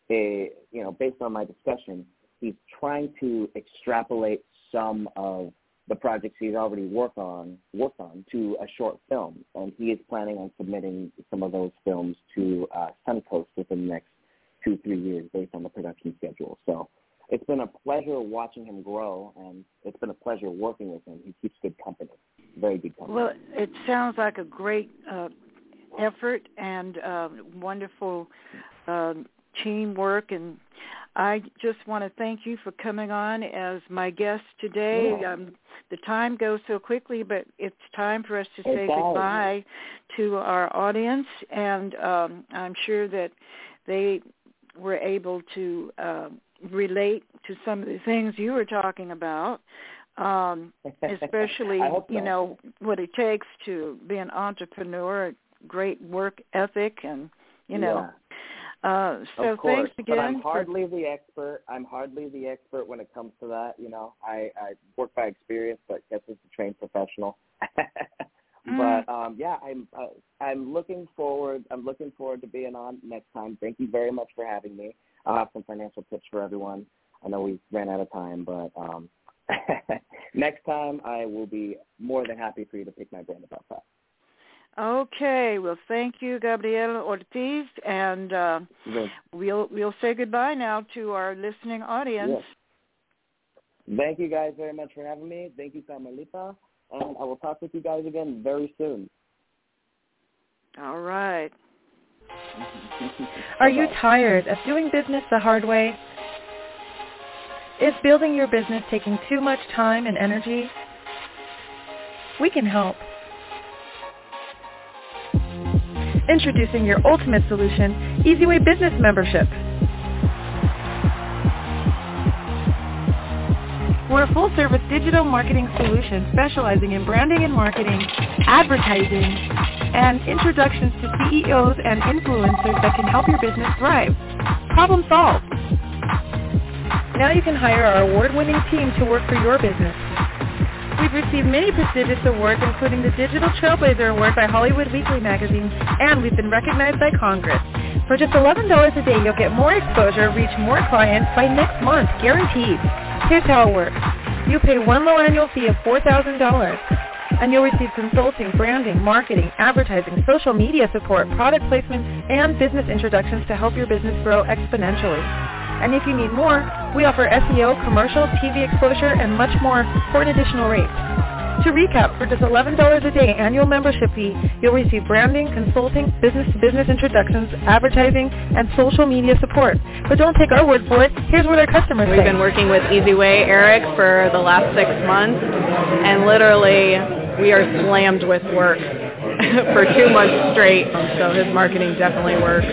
you know, based on my discussion, he's trying to extrapolate some of the projects he's already worked on to a short film, and he is planning on submitting some of those films to Suncoast within the next 2-3 years based on the production schedule. So it's been a pleasure watching him grow, and it's been a pleasure working with him. He keeps good company, very good company. Well, it sounds like a great effort and wonderful teamwork, and I just want to thank you for coming on as my guest today. Yeah. The time goes so quickly, but it's time for us to say goodbye to our audience, and I'm sure that they were able to relate to some of the things you were talking about, especially, you know, what it takes to be an entrepreneur, great work ethic, and, you know. Yeah. So thanks again. But I'm hardly the expert when it comes to that. You know, I work by experience, but guess it's a trained professional. But yeah, I'm looking forward to being on next time. Thank you very much for having me. I'll have some financial tips for everyone. I know we ran out of time, but next time I will be more than happy for you to pick my brain about that. Okay, well, thank you, Gabriel Ortiz, and we'll say goodbye now to our listening audience. Yes. Thank you guys very much for having me. Thank you, Carmelita, and I will talk with you guys again very soon. All right. Are you tired of doing business the hard way? Is building your business taking too much time and energy? We can help. Introducing your ultimate solution, EZWay Business Membership. We're a full-service digital marketing solution specializing in branding and marketing, advertising, and introductions to CEOs and influencers that can help your business thrive. Problem solved. Now you can hire our award-winning team to work for your business. We've received many prestigious awards, including the Digital Trailblazer Award by Hollywood Weekly Magazine, and we've been recognized by Congress. For just $11 a day, you'll get more exposure, reach more clients by next month, guaranteed. Here's how it works. You pay one low annual fee of $4,000, and you'll receive consulting, branding, marketing, advertising, social media support, product placement, and business introductions to help your business grow exponentially. And if you need more, we offer SEO, commercial, TV exposure, and much more for an additional rate. To recap, for just $11 a day annual membership fee, you'll receive branding, consulting, business-to-business introductions, advertising, and social media support. But don't take our word for it. Here's what our customers say. We've been working with EZWay, Eric, for the last 6 months, and literally we are slammed with work for 2 months straight, so his marketing definitely works.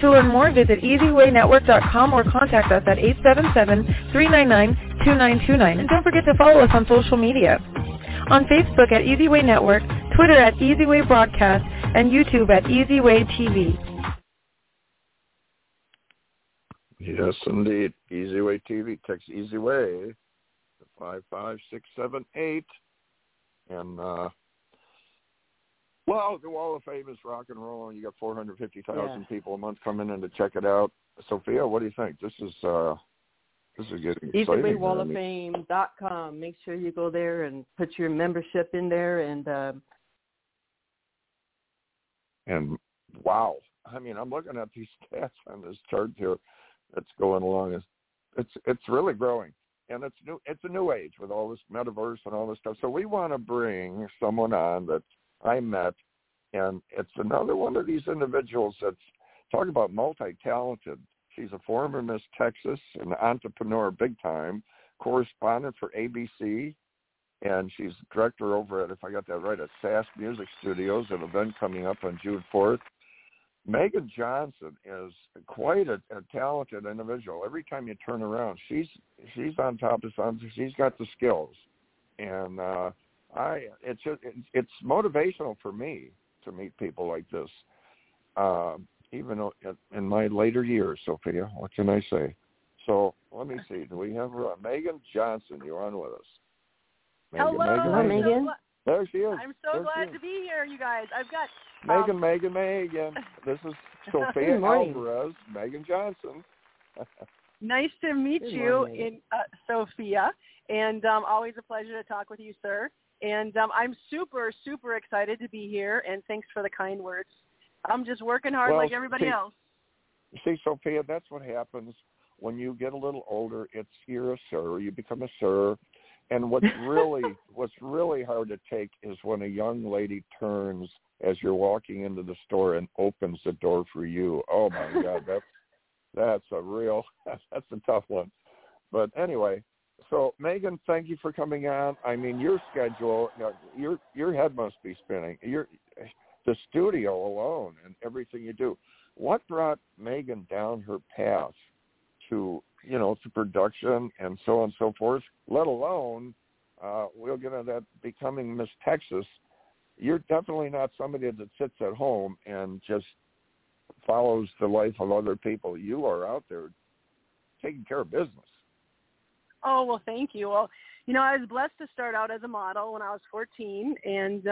To learn more, visit EasyWayNetwork.com or contact us at 877-399-2929. And don't forget to follow us on social media. On Facebook at EZWay Network, Twitter at EZWay Broadcast, and YouTube at EZWay TV. Yes, indeed. EZWay TV. Text EZWay to 55678. And, well, the Wall of Fame is rock and roll, and you got 450,000 people a month coming in to check it out. Sophia, what do you think? This is getting exciting. EZWayWallOfFame.com. Make sure you go there and put your membership in there. And wow, I mean, I'm looking at these stats on this chart here that's going along. It's really growing. And it's new. It's a new age with all this metaverse and all this stuff. So we want to bring someone on that I met, and it's another one of these individuals that's talking about multi-talented. She's a former Miss Texas, an entrepreneur big time, correspondent for ABC, and she's director over at, if I got that right, at SAS Music Studios, an event coming up on June 4th. Megan Johnson is quite a talented individual. Every time you turn around, she's on top of something. She's got the skills, and it's motivational for me to meet people like this. Even in my later years, Sophia, what can I say? So let me see. Do we have Megan Johnson? You're on with us. Megan, hello, Megan. There she is. I'm so glad to be here, you guys. I've got Megan. This is Sophia Alvarez, Megan Johnson. Nice to meet you, Sophia, and always a pleasure to talk with you, sir. And I'm super, super excited to be here, and thanks for the kind words. I'm just working hard like everybody else. See, Sophia, that's what happens when you get a little older. You're a sir. You become a sir. And what's really hard to take is when a young lady turns as you're walking into the store and opens the door for you. Oh, my God, that's a tough one. But anyway, so Megan, thank you for coming on. I mean, your schedule, your head must be spinning. The studio alone and everything you do. What brought Megan down her path to production and so on and so forth, let alone, we'll get into that, becoming Miss Texas? You're definitely not somebody that sits at home and just follows the life of other people. You are out there taking care of business. Oh, well, thank you. Well, I was blessed to start out as a model when I was 14 and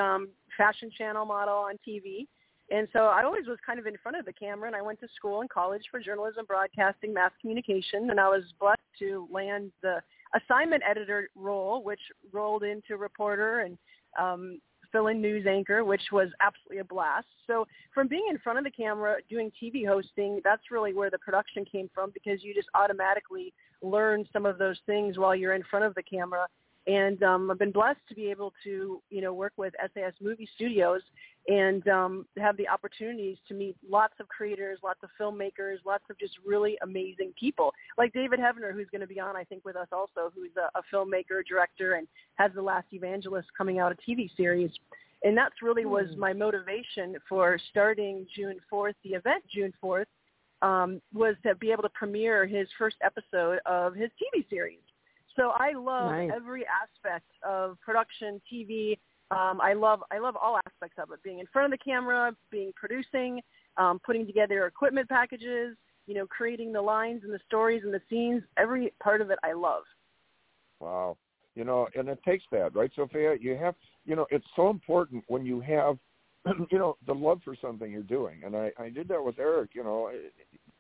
fashion channel model on TV. And so I always was kind of in front of the camera, and I went to school and college for journalism, broadcasting, mass communication, and I was blessed to land the assignment editor role, which rolled into reporter and fill-in news anchor, which was absolutely a blast. So from being in front of the camera, doing TV hosting, that's really where the production came from, because you just automatically learn some of those things while you're in front of the camera. And I've been blessed to be able to, work with SAS Movie Studios and have the opportunities to meet lots of creators, lots of filmmakers, lots of just really amazing people, like David Hevener, who's going to be on, I think, with us also, who's a filmmaker, director, and has The Last Evangelist coming out, a TV series. And that's really was my motivation for starting June 4th, the event June 4th, was to be able to premiere his first episode of his TV series. So I love every aspect of production, TV. I love all aspects of it, being in front of the camera, producing, putting together equipment packages, creating the lines and the stories and the scenes. Every part of it I love. Wow. And it takes that, right, Sophia? You have, it's so important when you have, the love for something you're doing. And I did that with Eric, we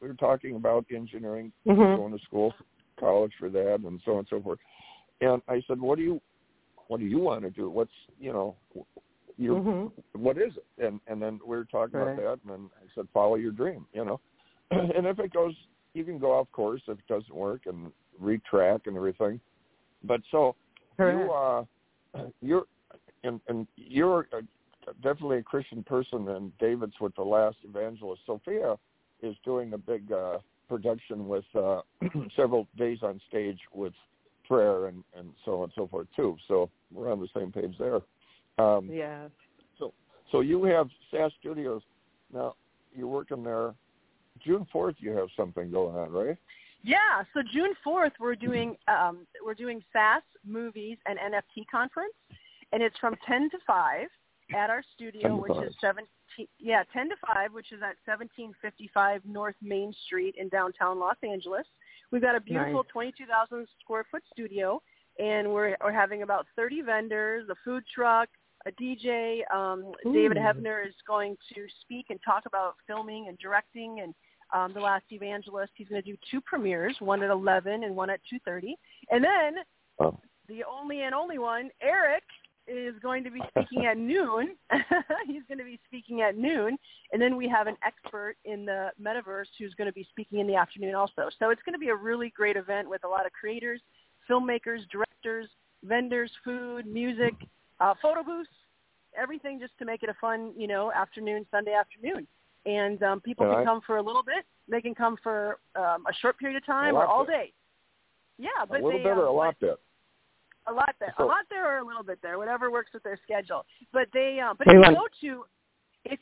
were talking about engineering, going to school, college for that, and so on and so forth. And I said, what do you want to do? What is it? And then we were talking about that, and then I said, follow your dream, and if it goes, you can go off course if it doesn't work and retrack and everything. But so you're definitely a Christian person, and David's with The Last Evangelist. Sophia is doing a big, production with several days on stage with prayer and so on and so forth too. So we're on the same page there. Yeah. So you have SAS Studios. Now, you're working there. June 4th, you have something going on, right? Yeah. So June 4th, we're doing SAS Movies and NFT Conference, and it's from 10 to 5 at our studio, which is 10 to 5, which is at 1755 North Main Street in downtown Los Angeles. We've got a beautiful 22,000 square foot studio, and we're having about 30 vendors, a food truck, a DJ. David Hevener is going to speak and talk about filming and directing and The Last Evangelist. He's going to do two premieres, one at 11 and one at 2:30. And then the only and only one, Eric, is going to be speaking at noon. He's going to be speaking at noon. And then we have an expert in the metaverse who's going to be speaking in the afternoon also. So it's going to be a really great event with a lot of creators, filmmakers, directors, vendors, food, music, photo booths, everything just to make it a fun, Sunday afternoon. And people can come for a little bit. They can come for a short period of time or all day. Yeah, but a little bit or a lot bit. A lot there, so, a lot there, or a little bit there, whatever works with their schedule. But if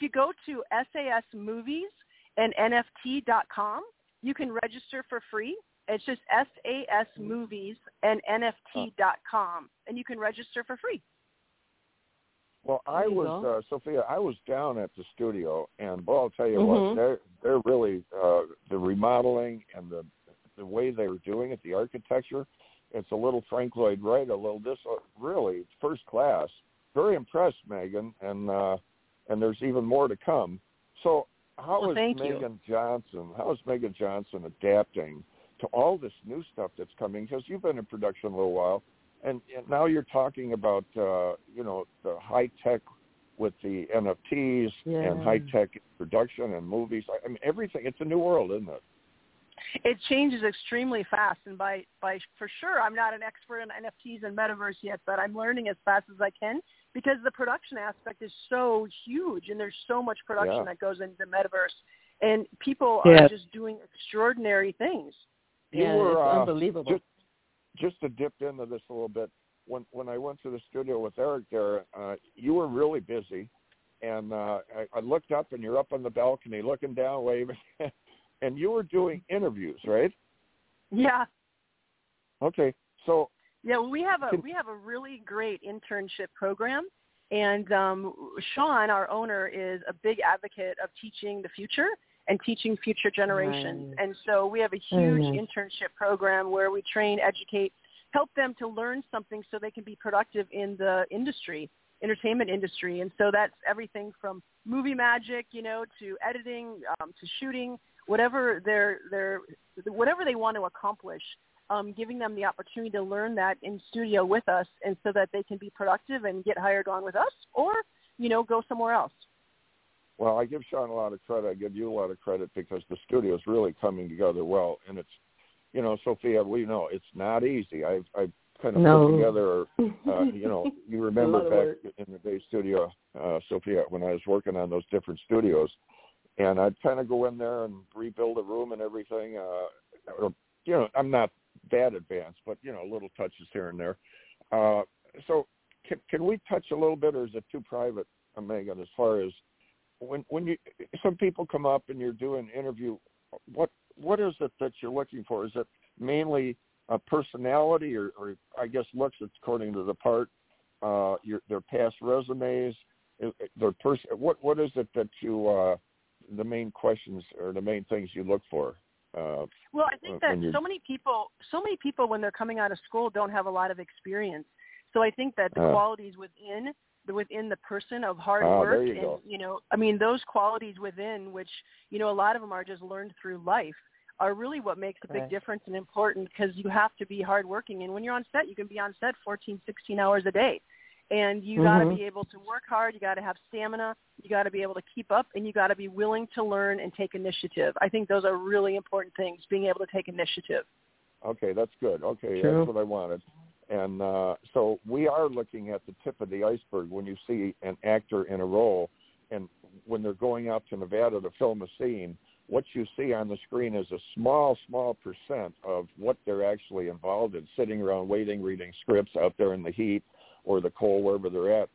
you go to SAS Movies and NFT.com, you can register for free. It's just SAS Movies and NFT.com, and you can register for free. Well, Sophia, I was down at the studio, and I'll tell you what, they're really the remodeling and the way they were doing it, the architecture. It's a little Frank Lloyd Wright, a little this, really first class. Very impressed, Megan, and there's even more to come. So how is Megan Johnson adapting to all this new stuff that's coming? Because you've been in production a little while, and now you're talking about the high tech with the NFTs and high tech production and movies. I mean, everything. It's a new world, isn't it? It changes extremely fast, and by for sure, I'm not an expert in NFTs and metaverse yet, but I'm learning as fast as I can because the production aspect is so huge, and there's so much production that goes into the metaverse, and people are just doing extraordinary things. It's unbelievable. Just to dip into this a little bit, when I went to the studio with Eric there, you were really busy, and I looked up, and you're up on the balcony looking down, waving. And you were doing interviews, right? Yeah. Okay. So we have a really great internship program, and Sean, our owner, is a big advocate of teaching the future and teaching future generations. Right. And so we have a huge internship program where we train, educate, help them to learn something so they can be productive in the entertainment industry. And so that's everything from movie magic, to editing, to shooting. Whatever they want to accomplish, giving them the opportunity to learn that in studio with us, and so that they can be productive and get hired on with us, or go somewhere else. Well, I give Sean a lot of credit. I give you a lot of credit because the studio is really coming together well, and it's, Sophia, we know it's not easy. I've kind of put together, you remember back in the day studio, Sophia, when I was working on those different studios. And I'd kind of go in there and rebuild a room and everything. I'm not that advanced, but, little touches here and there. So can we touch a little bit, or is it too private, Megan, as far as when you some people come up and you're doing an interview, what is it that you're looking for? Is it mainly a personality or I guess looks according to the part, their past resumes, their person? What is it that you – the main questions or the main things you look for? Well, I think that so many people when they're coming out of school don't have a lot of experience. So I think that the qualities within the person of hard work, those qualities within, which, a lot of them are just learned through life, are really what makes a big difference and important, because you have to be hardworking. And when you're on set, you can be on set 14, 16 hours a day. And you got to be able to work hard. You got to have stamina. You got to be able to keep up, and you got to be willing to learn and take initiative. I think those are really important things, being able to take initiative. Okay, that's good. Okay, True. That's what I wanted. And so we are looking at the tip of the iceberg when you see an actor in a role, and when they're going out to Nevada to film a scene, what you see on the screen is a small, small percent of what they're actually involved in, sitting around waiting, reading scripts out there in the heat, or the coal, wherever they're at.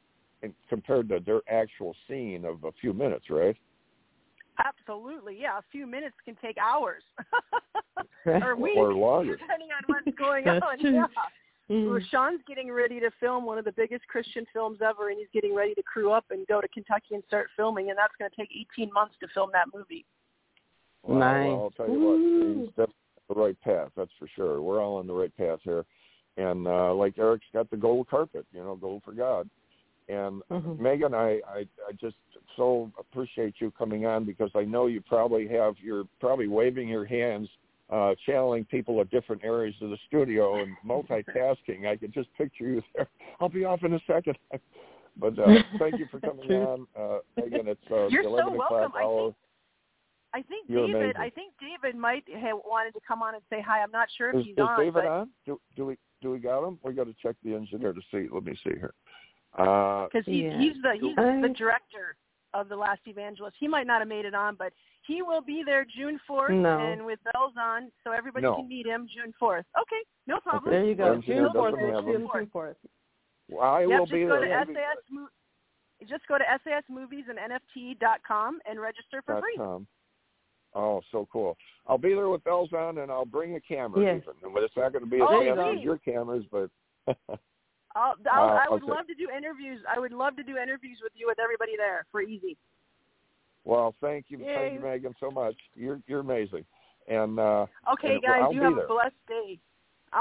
compared to their actual scene of a few minutes, right? Absolutely, yeah. A few minutes can take hours or weeks, or longer, depending on what's going on. Yeah. Mm-hmm. Sean's getting ready to film one of the biggest Christian films ever, and he's getting ready to crew up and go to Kentucky and start filming, and that's going to take 18 months to film that movie. Well, nice. I'll tell you what, that's the right path, that's for sure. We're all on the right path here. And like Eric's got the gold carpet, you know, gold for God. And mm-hmm. Megan, I just so appreciate you coming on, because I know you probably have, you're probably waving your hands, channeling people at different areas of the studio and multitasking. I could just picture you there. I'll be off in a second. But thank you for coming on. Megan, it's you're 11 so o'clock. Welcome. I think David amazing. I think David might have wanted to come on and say hi. I'm not sure if he's on. Is David on? Do we got him? We got to check the engineer to see. Let me see here. Because he's the director of The Last Evangelist. He might not have made it on, but he will be there June 4th and with bells on, so everybody can meet him June 4th. Okay, no problem. Okay. There you go. June 4th. June 4th. Well, I will be there. Just go to sasmoviesandnft.com and register for free. Oh, so cool. I'll be there with bells on, and I'll bring a camera. Yes. Even. But it's not going to be as fancy as your cameras, but... I would love to do interviews. I would love to do interviews with you, with everybody there, for Easy. Well, thank you. Yay. Thank you, Megan, so much. You're amazing. And okay, guys, I'll a blessed day.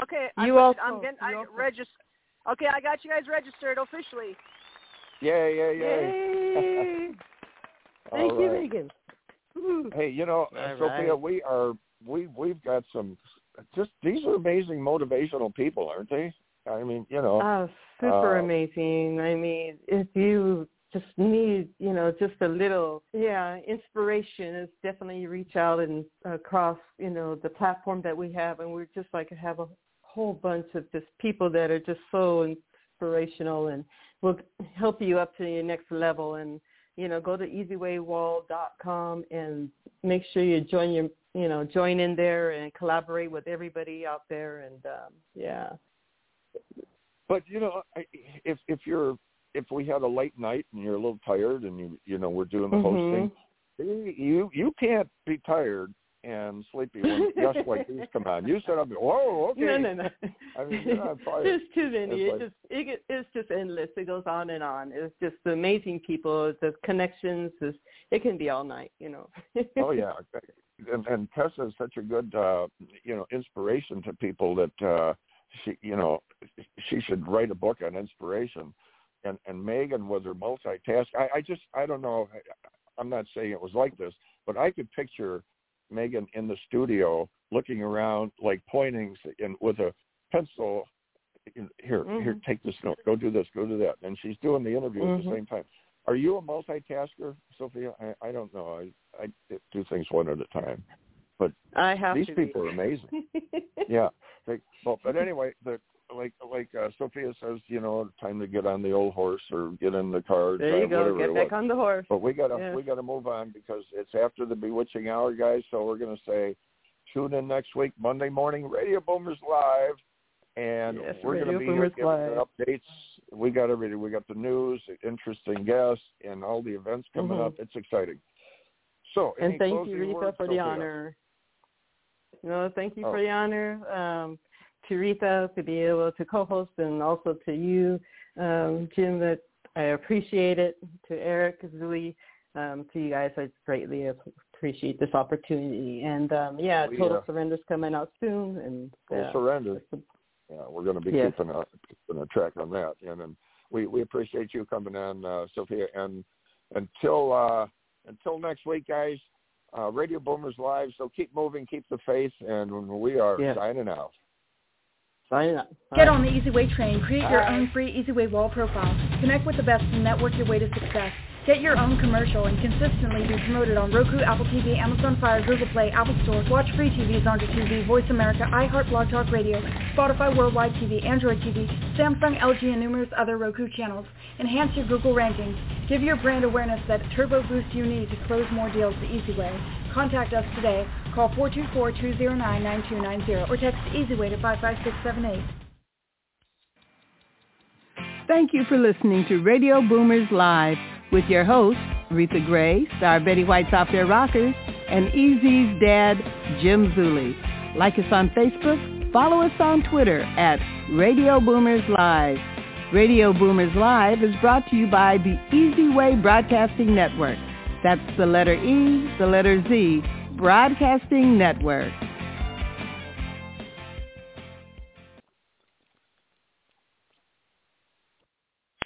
Okay, you also. Okay, I got you guys registered officially. Yay! Thank you, Megan. Hey, you know, Sophia, we've got some. Just these are amazing motivational people, aren't they? I mean, you know. Oh, super amazing. I mean, if you just need, you know, just a little, inspiration, is definitely you reach out and across, you know, the platform that we have. And we're just like have a whole bunch of just people that are just so inspirational and will help you up to your next level. And, you know, go to EasyWayWall.com and make sure you join in there and collaborate with everybody out there. And, But you know, if we had a late night and you're a little tired and you know we're doing the hosting, you can't be tired and sleepy when just like these come on. You sit up and whoa, okay. No. I mean, you're not tired. There's too many. It's just endless. It goes on and on. It's just amazing people. The connections. It can be all night. You know. Oh yeah, and Kessa is such a good inspiration to people that. She should write a book on inspiration, and Megan with her multitask. I don't know. I'm not saying it was like this, but I could picture Megan in the studio looking around, like pointing with a pencil. Here, take this note. Go do this. Go do that. And she's doing the interview at the same time. Are you a multitasker, Sophia? I don't know. I do things one at a time. But these people are amazing. Yeah. But anyway, like Sophia says, you know, time to get on the old horse or get in the car. There you go. Get back on the horse. But we gotta move on because it's after the bewitching hour, guys. So we're gonna say, tune in next week, Monday morning, Radio Boomers Live, and we're gonna be here giving updates. We got everything. We got the news, interesting guests, and all the events coming up. It's exciting. So, and thank you, Reatha, for the honor. No, thank you for the honor to Reatha to be able to co-host, and also to you, Jim, that I appreciate it, to Eric Zuley, to you guys. I greatly appreciate this opportunity. And, Total Surrender's coming out soon. And Total Surrender. We're going to be keeping a track on that. And we appreciate you coming in, Sophia. And until next week, guys, Radio Boomers Live, so keep moving, keep the faith, and we are signing out. Signing out. Get on the EZWay train. Create your own free EZWay wall profile. Connect with the best and network your way to success. Get your own commercial and consistently be promoted on Roku, Apple TV, Amazon Fire, Google Play, Apple Store, Watch Free TVs on your TV, Voice America, iHeart, Blog Talk Radio, Spotify, Worldwide TV, Android TV, Samsung, LG, and numerous other Roku channels. Enhance your Google rankings. Give your brand awareness that turbo boost you need to close more deals the easy way. Contact us today. Call 424-209-9290 or text EZWay to 55678. Thank you for listening to Radio Boomers Live with your hosts, Reatha Grey, star Betty White's Off Their Rockers, and EZ's dad, Jim Zuley. Like us on Facebook, follow us on Twitter at Radio Boomers Live. Radio Boomers Live is brought to you by the EasyWay Broadcasting Network. That's the letter E, the letter Z, Broadcasting Network.